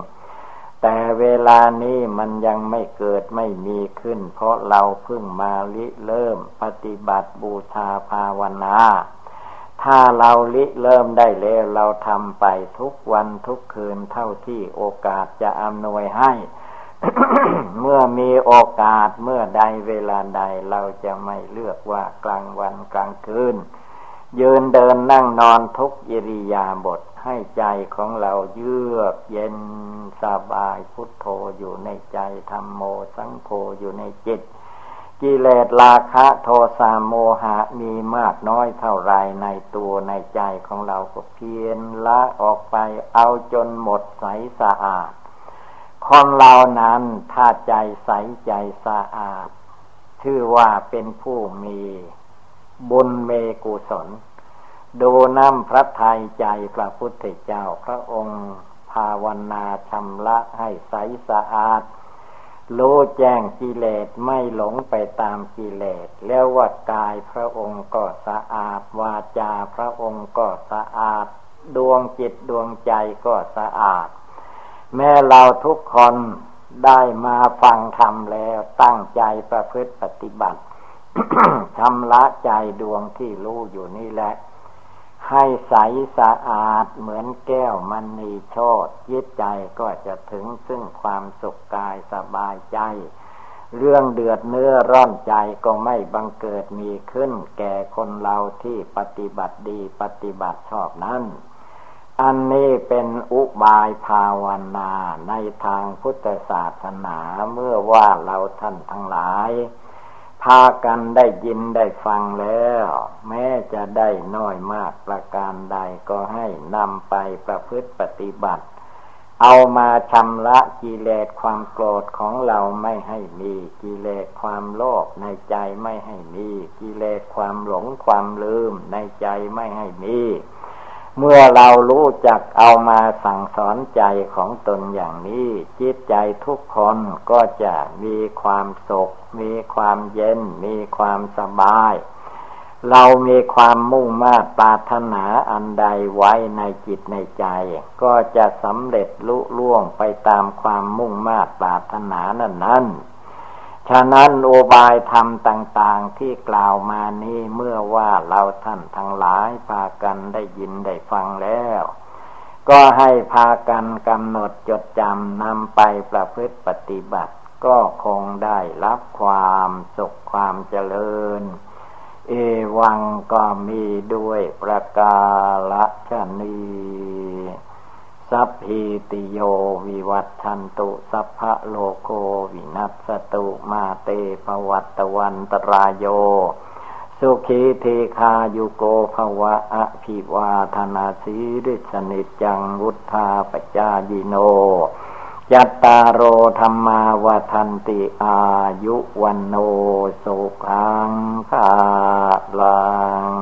แต่เวลานี้มันยังไม่เกิดไม่มีขึ้นเพราะเราเพิ่งมาริเริ่มปฏิบัติบูชาภาวนาถ้าเราริเริ่มได้แล้วเราทำไปทุกวันทุกคืนเท่าที่โอกาสจะอำนวยให้ เมื่อมีโอกาสเมื่อใดเวลาใดเราจะไม่เลือกว่ากลางวันกลางคืนยืนเดินนั่งนอนทุกอิริยาบถให้ใจของเราเยือกเย็นสบายพุทโธอยู่ในใจธัมโมสังโฆอยู่ในจิตกิเลสราคะโทสะโมหะมีมากน้อยเท่าไรในตัวในใจของเราก็เพียรละออกไปเอาจนหมดใสสะอาดคนเรานั้นถ้าใจใสใจสะอาดชื่อว่าเป็นผู้มีบุญเมกุศลดูน้ำพระทัยใจพระพุทธเจ้าพระองค์ภาวนาชำระให้ใสสะอาดรู้แจ้งกิเลสไม่หลงไปตามกิเลสแล้วว่ากายพระองค์ก็สะอาดวาจาพระองค์ก็สะอาดดวงจิตดวงใจก็สะอาดแม้เราทุกคนได้มาฟังธรรมแล้วตั้งใจประพฤติปฏิบัติ ชำระใจดวงที่รู้อยู่นี่แหละให้ใสสะอาดเหมือนแก้วมณีโชติจิตใจก็จะถึงซึ่งความสุขกายสบายใจเรื่องเดือดเนื้อร้อนใจก็ไม่บังเกิดมีขึ้นแก่คนเราที่ปฏิบัติดีปฏิบัติชอบนั้นอันนี้เป็นอุบายภาวนาในทางพุทธศาสนาเมื่อว่าเราท่านทั้งหลายพากันได้ยินได้ฟังแล้วแม้จะได้น้อยมากประการใดก็ให้นำไปประพฤติปฏิบัติเอามาชำระกิเลสความโกรธของเราไม่ให้มีกิเลสความโลภในใจไม่ให้มีกิเลสความหลงความลืมในใจไม่ให้มีเมื่อเรารู้จักเอามาสั่งสอนใจของตนอย่างนี้จิตใจทุกคนก็จะมีความสุขมีความเย็นมีความสบายเรามีความมุ่งมา่ปรารถนาอันใดไว้ในจิตในใจก็จะสำเร็จลุล่วงไปตามความมุ่งมา่ปรารถนานั้นๆฉะนั้นโอบายธรรมต่างๆที่กล่าวมานี้เมื่อว่าเราท่านทั้งหลายพากันได้ยินได้ฟังแล้วก็ให้พากันกำหนดจดจำนำไปประพฤติปฏิบัติก็คงได้รับความสุขความเจริญเอวังก็มีด้วยประกาศนี้สัพพิติโยวิวัตชันตุสัพพะโลโกวินัสสตุมาเตภวัตวันตรายโยสุขีทีคายุโกภวะอภิวาทนาสีริสนิจังวุทธาปจายิโนยัตตาโรธรรมาวทันติอายุวันโนสุขังภาลัง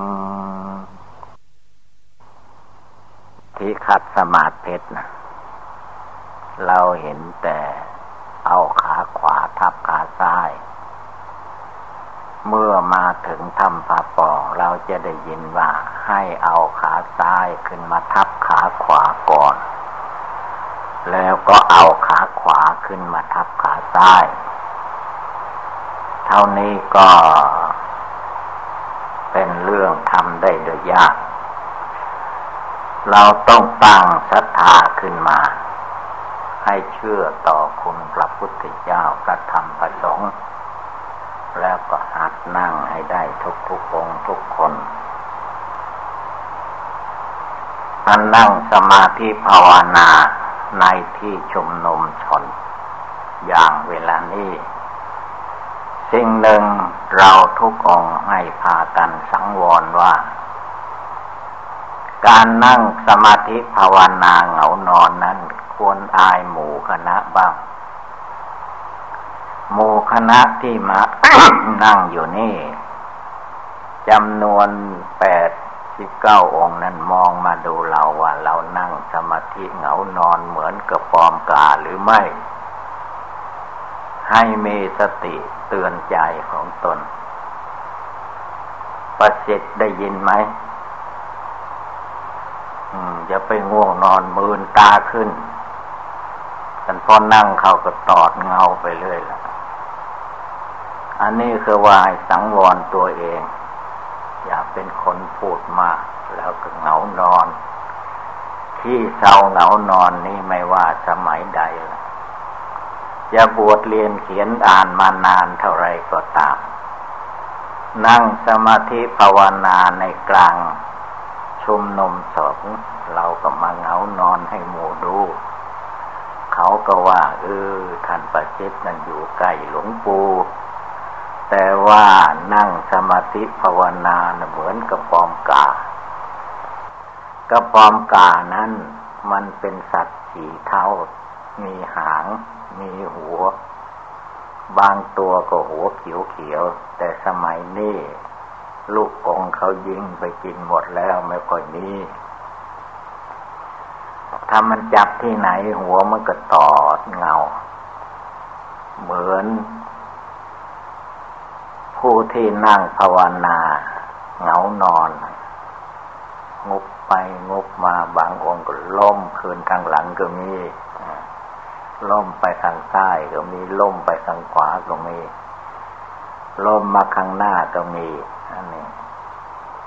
ที่ขัดสมาธิเพชรนะเราเห็นแต่เอาขาขวาทับขาซ้ายเมื่อมาถึงถ้ำผาป่องเราจะได้ยินว่าให้เอาขาซ้ายขึ้นมาทับขาขวาก่อนแล้วก็เอาขาขวาขึ้นมาทับขาซ้ายเท่านี้ก็เป็นเรื่องทำได้โดยยากเราต้องตั้งศรัทธาขึ้นมาให้เชื่อต่อคุณพระพุทธเจ้าพระธรรมพระสงฆ์แล้วก็หัดนั่งให้ได้ทุกทุกองทุกคนอันนั่งสมาธิภาวนาในที่ชุมนุมชนอย่างเวลานี้สิ่งหนึ่งเราทุกองให้พากันสังวรว่าการนั่งสมาธิภาวนาเหงานอนนั้นควรอายหมู่คณะบ้าง หมู่คณะที่มา นั่งอยู่นี่จำนวนแปดสิบเก้าองค์นั้นมองมาดูเราว่าเรานั่งสมาธิเหงานอนเหมือนกระปอมกาหรือไม่ให้มีสติเตือนใจของตนประสิทธิ์ได้ยินไหมอย่าไปง่วงนอนมืนตาขึ้นกันพอนั่งเขาก็ตอดเงาไปเรื่อยละอันนี้คือว่าให้สังวรตัวเองอย่าเป็นคนพูดมากแล้วก็เหงานอนที่เศร้าเหงานอนนี่ไม่ว่าสมัยใดละจะบวชเรียนเขียนอ่านมานานเท่าไรก็ตามนั่งสมาธิภาวนาในกลางชุมนุมสงฆ์เราก็มาเหงานอนให้หมู่ดูเขาก็ว่าเออท่านประสิทธิ์นั่นอยู่ใกล้หลวงปู่แต่ว่านั่งสมาธิภาวนาเหมือนกระปอมกากระปอมกานั้นมันเป็นสัตว์สี่เท้ามีหางมีหัวบางตัวก็หัวเขียวๆแต่สมัยนี้ลูกกงเขายิงไปกินหมดแล้วไม่ค่อยมีถ้ามันจับที่ไหนหัวมันก็ตอดเงาเหมือนผู้ที่นั่งภาวนาเหงานอนงบไปงบมาบางองค์ก็ล้มคืนข้างหลังก็มีล้มไปทางซ้ายก็มีล้มไปทางขวาก็มีล้มมาข้างหน้าก็มีอันนี้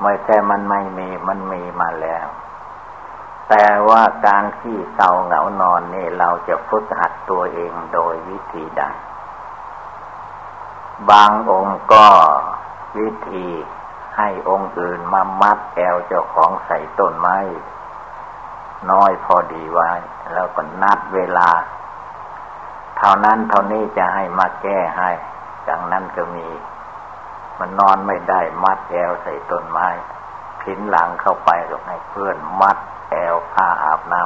ไม่ใช่มันไม่มีมันมีมาแล้วแต่ว่าการที่เศร้าเหงานอนนี่เราจะฝึกหัดตัวเองโดยวิธีใดบางองค์ก็วิธีให้องค์อื่นมามัดแอวเจ้าของใส่ต้นไม้น้อยพอดีไว้แล้วก็นัดเวลาเท่านั้นเท่านี้จะให้มาแก้ให้ดังนั้นก็มีมันนอนไม่ได้มัดแอวใส่ต้นไม้พินหลังเข้าไปก็ให้เพื่อนมัดแอวผ้าอาบน้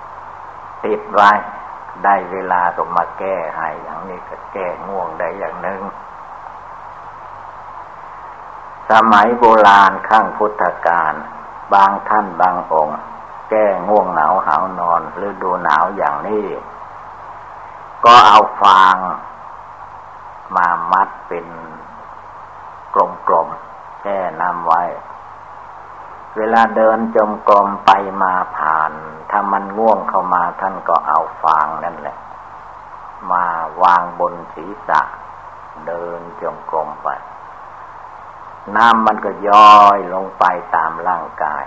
ำติดไว้ได้เวลาก็มาแก้ให้อย่างนี้ก็แก้ง่วงได้อย่างหนึ่งสมัยโบราณครั้งพุทธกาลบางท่านบางองค์แก้ง่วงเหงาหาวนอนฤดูหนาวอย่างนี้ก็เอาฟางมามัดเป็นกลมๆแช่น้ำไว้เวลาเดินจมกรมไปมาผ่านถ้ามันง่วงเข้ามาท่านก็เอาฟางนั่นแหละมาวางบนศีรษะเดินจมกรมไปน้ำมันก็ย้อยลงไปตามร่างกาย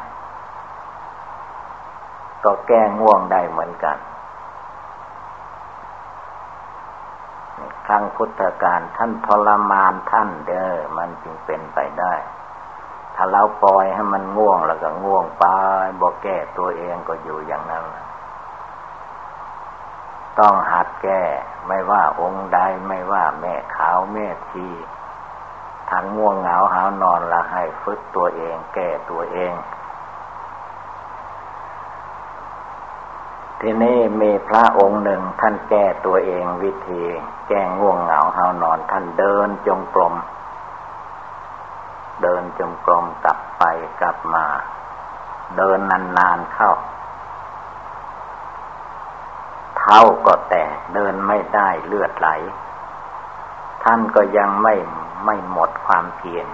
ก็แก้ง่วงได้เหมือนกันครั้งพุทธกาลท่านทรมานท่านเด้อมันจึงเป็นไปได้ถ้าเราปล่อยให้มันง่วงแล้วก็ง่วงไปบ่แก้ตัวเองก็อยู่อย่างนั้นต้องหัดแก้ไม่ว่าองค์ใดไม่ว่าแม่ขาวแม่ชีท่านง่วงเหงาหาวนอนละให้ฝึกตัวเองแก้ตัวเองทีนี้มีพระองค์หนึ่งท่านแก้ตัวเองวิธีแก้ง่วงเหงาหาวนอนท่านเดินจงกรมเดินจงกรมกลับไปกลับมาเดินนานๆเข้าเท้าก็แตกเดินไม่ได้เลือดไหลท่านก็ยังไม่ไม่หมดความเพียร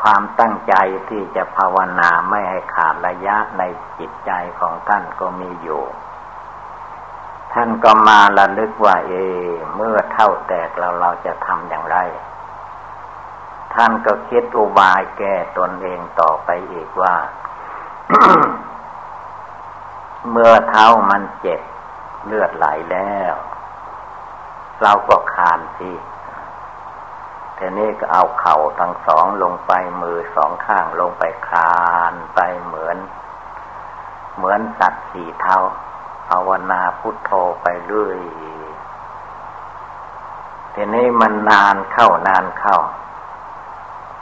ความตั้งใจที่จะภาวนาไม่ให้ขาดระยะในจิตใจของท่านก็มีอยู่ท่านก็มาระลึกว่าเอเมื่อเท่าแตกแล้วเราจะทำอย่างไรท่านก็คิดอุบายแก้ตนเองต่อไปอีกว่า เมื่อเท้ามันเจ็บเลือดไหลแล้วเราก็คานสิทีนี้ก็เอาเข่าทั้งสองลงไปมือสองข้างลงไปคานไปเหมือนเหมือนสัตว์สี่เท้าภาวนาพุทโธไปเรื่อยทีนี้มันนานเข้านานเข้า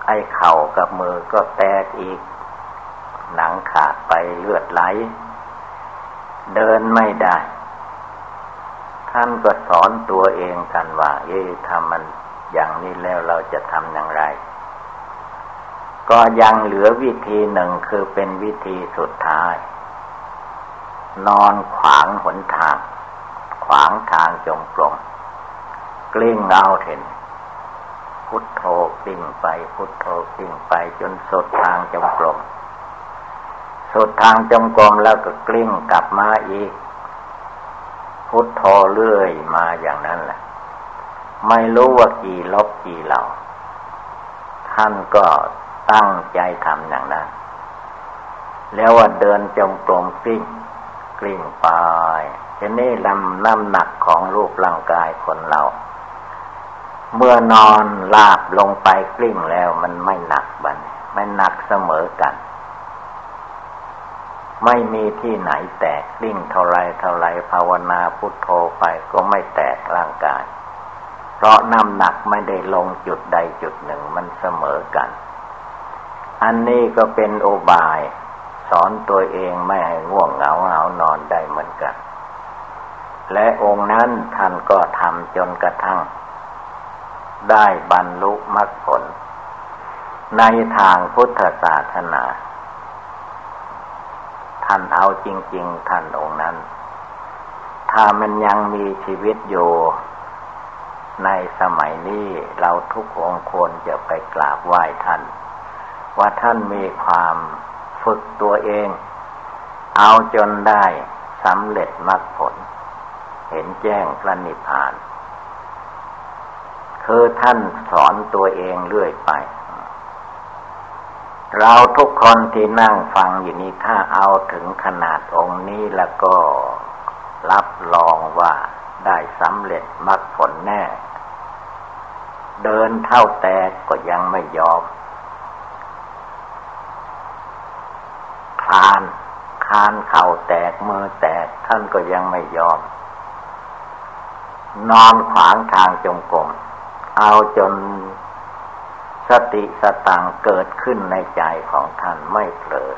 ไอ้เข่ากับมือก็แตกอีกหนังขาดไปเลือดไหลเดินไม่ได้ ท่านก็สอนตัวเองกันว่าเอ๊ะถ้ามันอย่างนี้แล้วเราจะทำอย่างไรก็ยังเหลือวิธีหนึ่งคือเป็นวิธีสุดท้ายนอนขวางหนทางขวางทางจงกรมกลิ้งเอาเห็นพุทโธกลิ้งไปพุทโธกลิ้งไปจนสุดทางจงกรมสุดทางจงกรมแล้วก็กลิ้งกลับมาอีกพุทโธเลื่อยมาอย่างนั้นแหละไม่รู้ว่ากี่ลบกี่เหล่าท่านก็ตั้งใจทำอย่างนั้นแล้วว่าเดินจงกรมกลิ้งกลิ้งไปจะนี่ลำน้ำหนักของรูปร่างกายคนเราเมื่อนอนลาบลงไปกลิ้งแล้วมันไม่หนักบันไม่หนักเสมอกันไม่มีที่ไหนแตกกลิ้งเท่าไรเท่าไรภาวนาพุทโธไปก็ไม่แตกร่างกายเพราะน้ำหนักไม่ได้ลงจุดใดจุดหนึ่งมันเสมอกันอันนี้ก็เป็นโอบายสอนตัวเองไม่ให้ง่วงเหงาหาวนอนได้เหมือนกันและองค์นั้นท่านก็ทำจนกระทั่งได้บรรลุมรรคผลในทางพุทธศาสนาท่านเอาจริงๆท่านองค์นั้นถ้ามันยังมีชีวิตอยู่ในสมัยนี้เราทุกองค์ควรจะไปกราบไหว้ท่านว่าท่านมีความฝึกตัวเองเอาจนได้สำเร็จมรรคผลเห็นแจ้งพระนิพพานคือท่านสอนตัวเองเรื่อยไปเราทุกคนที่นั่งฟังอยู่นี้ถ้าเอาถึงขนาดองค์นี้แล้วก็รับรองว่าได้สำเร็จมรรคผลแน่เดินเท่าแตกก็ยังไม่ยอมคลานคลานเข่าแตกมือแตกท่านก็ยังไม่ยอมนอนขวางทางจงกรมเอาจนสติสตังเกิดขึ้นในใจของท่านไม่เผลอ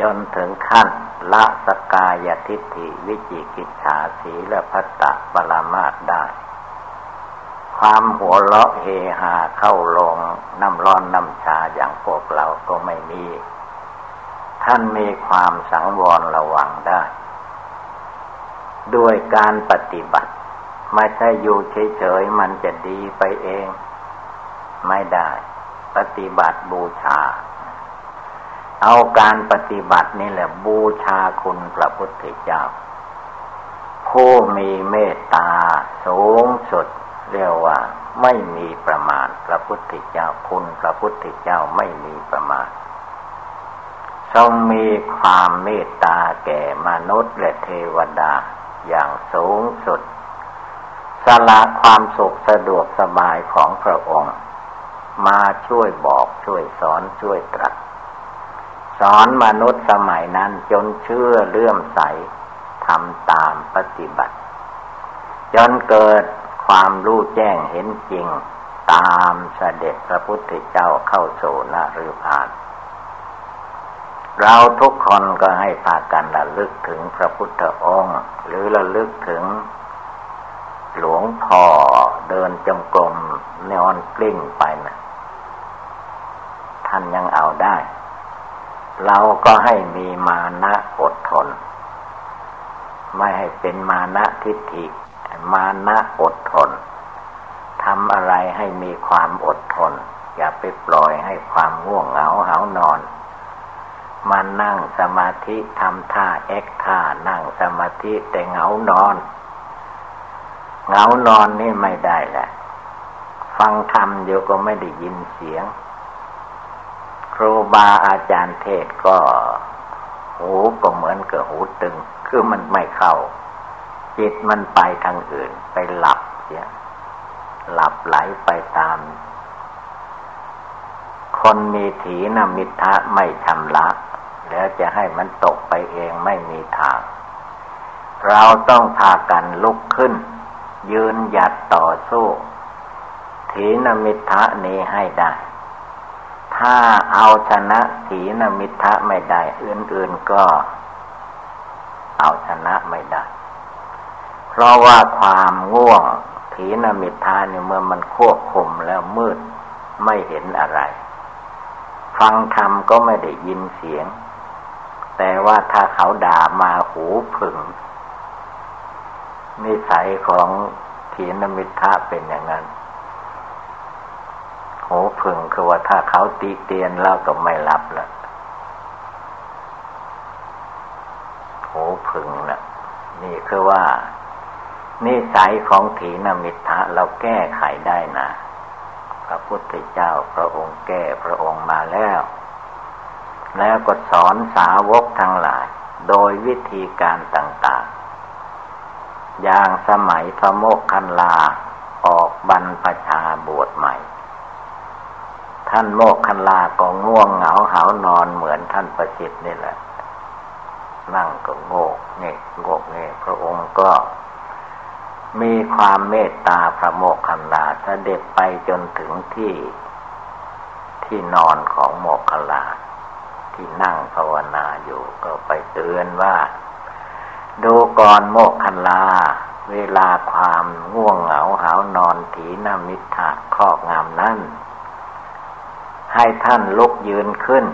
จนถึงขั้นละสกายทิฏฐิวิจิกิจฉาสีและภัตตะปรามาสได้ความหัวเราะเฮฮาเข้าลงน้ำร้อนน้ำชาอย่างพวกเราก็ไม่มีท่านมีความสังวรระวังได้ด้วยการปฏิบัติไม่ใช่อยู่เฉยๆมันจะดีไปเองไม่ได้ปฏิบัติบูชาเอาการปฏิบัตินี่แหละบูชาคุณพระพุทธเจ้าผู้มีเมตตาสูงสุดเรียกว่าไม่มีประมาณพระพุทธเจ้าคุณพระพุทธเจ้าไม่มีประมาณทรงมีความเมตตาแก่มนุษย์และเทวดาอย่างสูงสุดสละความสุขสะดวกสบายของพระองค์มาช่วยบอกช่วยสอนช่วยตรัสสอนมนุษย์สมัยนั้นจนเชื่อเลื่อมใสทำตามปฏิบัติจนเกิดความรู้แจ้งเห็นจริงตามเสด็จพระพุทธเจ้าเข้าสู่นฤพานเราทุกคนก็ให้พากันระลึกถึงพระพุทธองค์หรือระลึกถึงหลวงพ่อเดินจงกรมนอนกลิ้งไปนะท่านยังเอาได้เราก็ให้มีมานะอดทนไม่ให้เป็นมานะทิฏฐิมานะอดทนทำอะไรให้มีความอดทนอย่าไปปล่อยให้ความง่วงเหงาหาวนอนมานั่งสมาธิทำท่าแอคท่านั่งสมาธิแต่เหงานอนเหงานอนนี่ไม่ได้แหละฟังธรรมเดี๋ยวก็ไม่ได้ยินเสียงครูบาอาจารย์เทศก็หูก็เหมือนกับหูตึงคือมันไม่เข้าจิตมันไปทางอื่นไปหลับเสียหลับไหลไปตามคนมีถีนมิทธะไม่ชำระแล้วจะให้มันตกไปเองไม่มีทางเราต้องพากันลุกขึ้นยืนหยัดต่อสู้ถีนมิทธะนี้ให้ได้ถ้าเอาชนะถีนมิทธะไม่ได้อื่นๆก็เอาชนะไม่ได้ เพราะว่าความง่วงถีนมิทธาเนี่ยเมื่อมันควบคุมแล้วมืดไม่เห็นอะไรฟังธรรมก็ไม่ได้ยินเสียงแต่ว่าถ้าเขาด่ามาหูผึ่งนิสัยของถีนมิทธะเป็นอย่างนั้นหูผึ่งคือว่าถ้าเขาตีเตียนเราก็ไม่หลับละหูผึ่งนะนี่คือว่านิสัยของถีนมิทธะเราแก้ไขได้นะพระพุทธเจ้าพระองค์แก้พระองค์มาแล้วแล้วก็สอนสาวกทั้งหลายโดยวิธีการต่างๆอย่างสมัยพระโมคคัลลาออกบรรพชาบวชใหม่ท่านโมคคัลลาก็ง่วงเหงาหาวนอนเหมือนท่านประสิทธิ์นี่แหละนั่งก็โงกเงกโงกเงกพระองค์ก็มีความเมตตาพระโมคคัลลาเสด็จไปจนถึงที่ที่นอนของโมคคัลลาที่นั่งภาวนาอยู่ก็ไปเตือนว่าดูก่อนโมคคัลลาเวลาความง่วงเหงาหาวนอนถีนมิทธะครอบงำนั้นให้ท่านลุกยืนขึ้น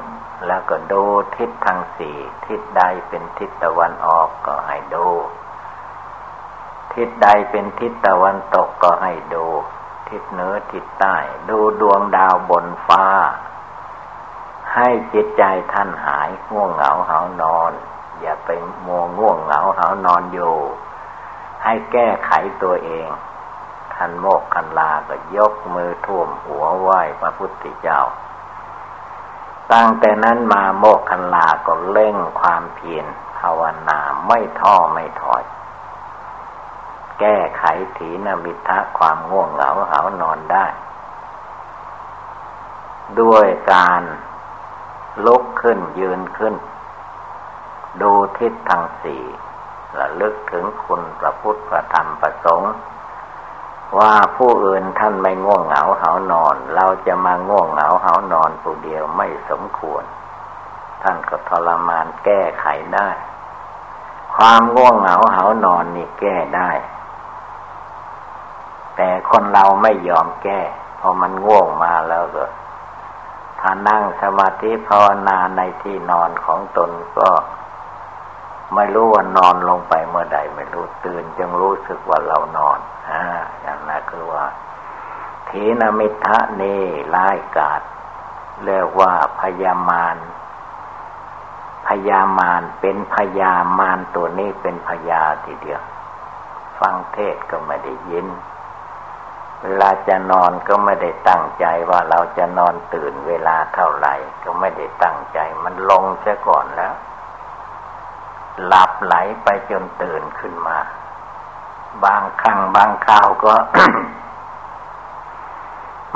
แล้วก็ดูทิศทางสี่ทิศใดเป็นทิศตะวันออกก็ให้ดูทิศใดเป็นทิศตะวันตกก็ให้ดูทิศเหนือทิศใต้ดูดวงดาวบนฟ้าให้จิตใจท่านหายง่วงเหงาหาวนอนอย่าไปมัวง่วงเหงาหาวนอนอยู่ให้แก้ไขตัวเองท่านโมกขันลาก็ยกมือท่วมหัวไหว้พระพุทธเจ้าตั้งแต่นั้นมาโมกขันลาก็เร่งความเพียรภาวนาไม่ท้อไม่ถอยแก้ไขถีนมิทธะความง่วงเหงาหาวนอนได้ด้วยการลุกขึ้นยืนขึ้นดูทิศทางสี่ระลึกถึงคุณพระพุทธพระธรรมพระสงฆ์ว่าผู้อื่นท่านไม่ง่วงเหงาหาวนอนเราจะมาง่วงเหงาหาวนอนผู้เดียวไม่สมควรท่านก็ทรมานแก้ไขได้ความง่วงเหงาหาวนอนนี่แก้ได้แต่คนเราไม่ยอมแก้พอมันง่วงมาแล้วก็ถ้านั่งสมาธิภาวนาในที่นอนของตนก็ไม่รู้ว่านอนลงไปเมื่อใดไม่รู้ตื่นจึงรู้สึกว่าเรานอนอ่าอย่างนั้นคือว่าถีนมิทธะนี่ร้ายกาจเรียกว่าพยามารพยามารเป็นพยามารตัวนี้เป็นพยาทีเดียวฟังเทศก็ไม่ได้ยินเวลาจะนอนก็ไม่ได้ตั้งใจว่าเราจะนอนตื่นเวลาเท่าไหร่ก็ไม่ได้ตั้งใจมันลงซะก่อนแล้วหลับไหลไปจนตื่นขึ้นมาบางครั้งบางคราวก็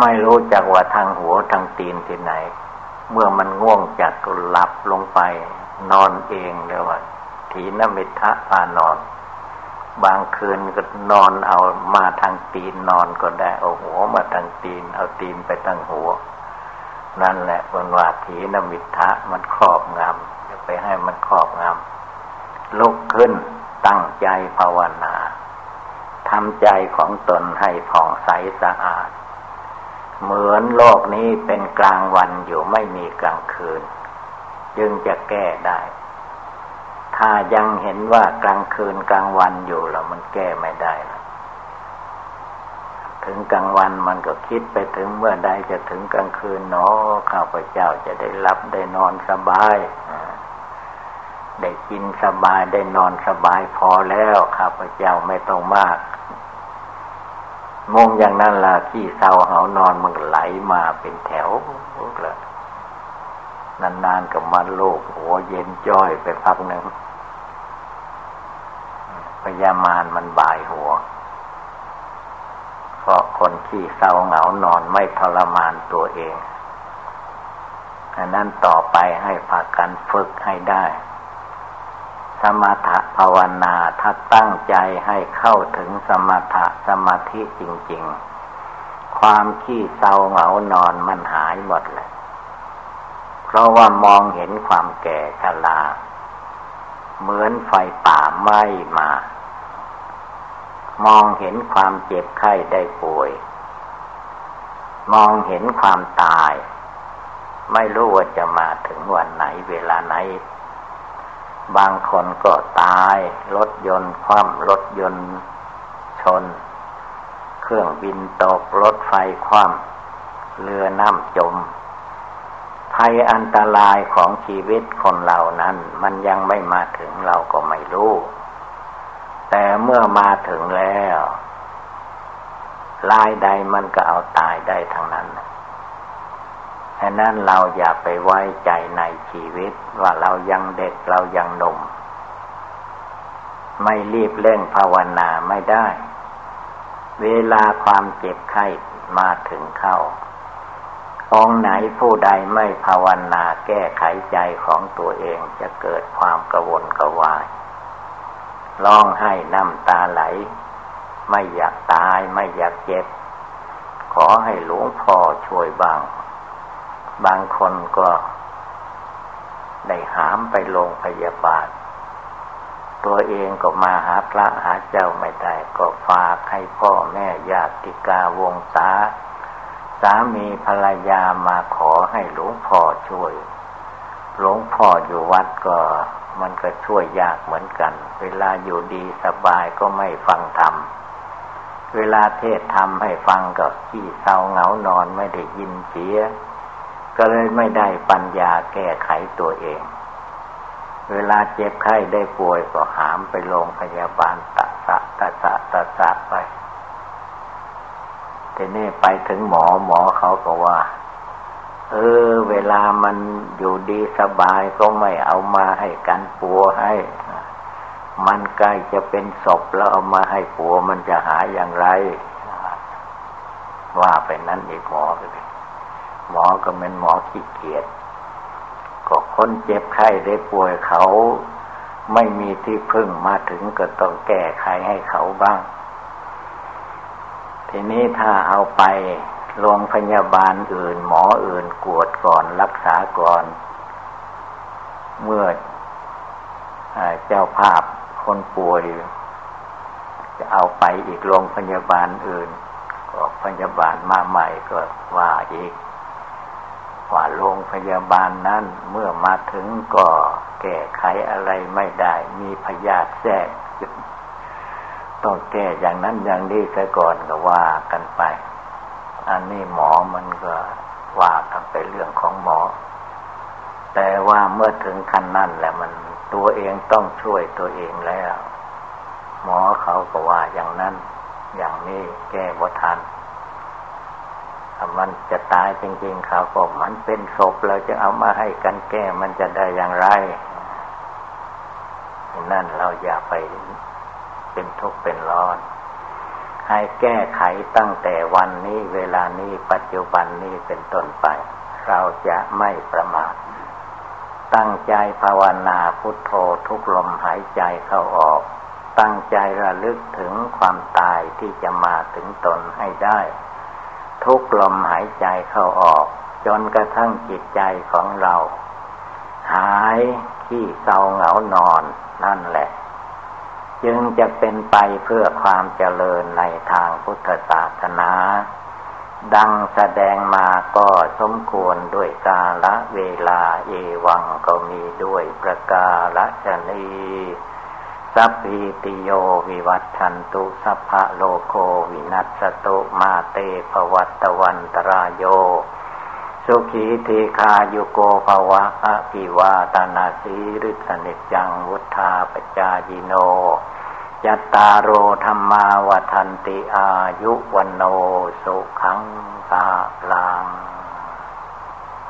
ไม่รู้จักว่าทางหัวทางตีนที่ไหนเมื่อมันง่วงจัดก็หลับลงไปนอนเองเรียกว่าถีนมิทธะพานอนบางคืนก็นอนเอามาทางตีนนอนก็ได้เอาหัวมาทางตีนเอาตีนไปทางหัวนั่นแหละเป็นว่าถีนมิทธะมันครอบงำจะไปให้มันครอบงำลุกขึ้นตั้งใจภาวนาทำใจของตนให้ผ่องใสสะอาดเหมือนโลกนี้เป็นกลางวันอยู่ไม่มีกลางคืนจึงจะแก้ได้ถ้ายังเห็นว่ากลางคืนกลางวันอยู่แล้วมันแก้ไม่ได้นะถึงกลางวันมันก็คิดไปถึงเมื่อใดจะถึงกลางคืนเนาะข้าพเจ้าจะได้หลับได้นอนสบายได้กินสบายได้นอนสบายพอแล้วข้าพเจ้าไม่ต้องมากมองอย่างนั้นล่ะที่เศร้าเหานอนมันไหลมาเป็นแถวพวกละนานๆกับมันโลกหัวเย็นจ้อยไปพักหนึ่งพยามารมันบ่ายหัวเพราะคนที่เศร้าเหงานอนไม่ทรมานตัวเองอันนั้นต่อไปให้พากันฝึกให้ได้สมถะภาวนาถ้าตั้งใจให้เข้าถึงสมถะสมาธิจริงๆความขี้เศร้าเหงานอนมันหายหมดเลยเพราะว่ามองเห็นความแก่ชราเหมือนไฟป่าไหม้มา มองเห็นความเจ็บไข้ได้ป่วยมองเห็นความตายไม่รู้ว่าจะมาถึงวันไหนเวลาไหนบางคนก็ตายรถยนต์คว่ำรถยนต์ชนเครื่องบินตกรถไฟคว่ำเรือน้ำจมภัยอันตรายของชีวิตคนเหล่านั้นมันยังไม่มาถึงเราก็ไม่รู้แต่เมื่อมาถึงแล้วรายใดมันก็เอาตายได้ทั้งนั้นฉะนั้นเราอย่าไปไว้ใจในชีวิตว่าเรายังเด็กเรายังหนุ่มไม่รีบเร่งภาวนาไม่ได้เวลาความเจ็บไข้มาถึงเข้าองค์ไหนผู้ใดไม่ภาวนาแก้ไขใจของตัวเองจะเกิดความกระวนกระวายร้องไห้น้ำตาไหลไม่อยากตายไม่อยากเจ็บขอให้หลวงพ่อช่วยบ้างบางคนก็ได้หามไปโรงพยาบาลตัวเองก็มาหาพระหาเจ้าไม่ได้ก็ฝากให้พ่อแม่ญาติกาวงศาสามีภรรยามาขอให้หลวงพ่อช่วยหลวงพ่ออยู่วัดก็มันก็ช่วยยากเหมือนกันเวลาอยู่ดีสบายก็ไม่ฟังธรรมเวลาเทศธรรมให้ฟังก็ขี้เศร้าเหงานอนไม่ได้ยินเสียก็เลยไม่ได้ปัญญาแก้ไขตัวเองเวลาเจ็บไข้ได้ป่วยก็หามไปโรงพยาบาลตะสะตะสะตะสะไปทีนี้ไปถึงหมอหมอเขาก็ว่าเออเวลามันอยู่ดีสบายก็ไม่เอามาให้กันปัวให้มันใกล้จะเป็นศพแล้วเอามาให้ปัวมันจะหายอย่างไรว่าไปนั้นอีกหมอก็เลยหมอก็เป็นหมอขี้เกียจก็คนเจ็บไข้ได้ป่วยเขาไม่มีที่พึ่งมาถึงก็ต้องแก้ไขให้เขาบ้างทีนี้ถ้าเอาไปโรงพยาบาลอื่นหมออื่นกวดก่อนรักษาก่อนเมื่อเจ้าภาพคนป่วยจะเอาไปอีกโรงพยาบาลอื่นก็พยาบาลมาใหม่ก็ว่าอีกว่าโรงพยาบาลนั้นเมื่อมาถึงก็แก้ไขอะไรไม่ได้มีพยาธิแทรกต้องแก้อย่างนั้นอย่างนี้ซะก่อนก็ว่ากันไปอันนี้หมอมันก็ว่ากันไปเรื่องของหมอแต่ว่าเมื่อถึงขั้นนั้นแล้วมันตัวเองต้องช่วยตัวเองแล้วหมอเขาก็ว่าอย่างนั้นอย่างนี้แก้บ่ทันถ้ามันจะตายจริงๆเขาก็มันเป็นศพเราจะเอามาให้กันแก้มันจะได้อย่างไรนั่นเราอย่าไปเป็นทุกข์เป็นร้อนให้แก้ไขตั้งแต่วันนี้เวลานี้ปัจจุบันนี้เป็นต้นไปเราจะไม่ประมาทตั้งใจภาวนาพุทโธทุกลมหายใจเข้าออกตั้งใจระลึกถึงความตายที่จะมาถึงตนให้ได้ทุกลมหายใจเข้าออกจนกระทั่งจิตใจของเราหายขี้เศร้าเหงานอนนั่นแหละจึงจะเป็นไปเพื่อความเจริญในทางพุทธศาสนาดังแสดงมาก็สมควรด้วยกาลเวลาเอวังก็มีด้วยประกาศนีสัพพิติโยวิวัตชันตุสัพพะโลโควินัสสตุมาเตภวัตวันตรายโยสุขีทีคายุโกภวะอภิวาตนาสีริสนิจังวุธาปจายิโนยัตตาโรธรรมาวทันติอายุวันโนสุขังภาลัง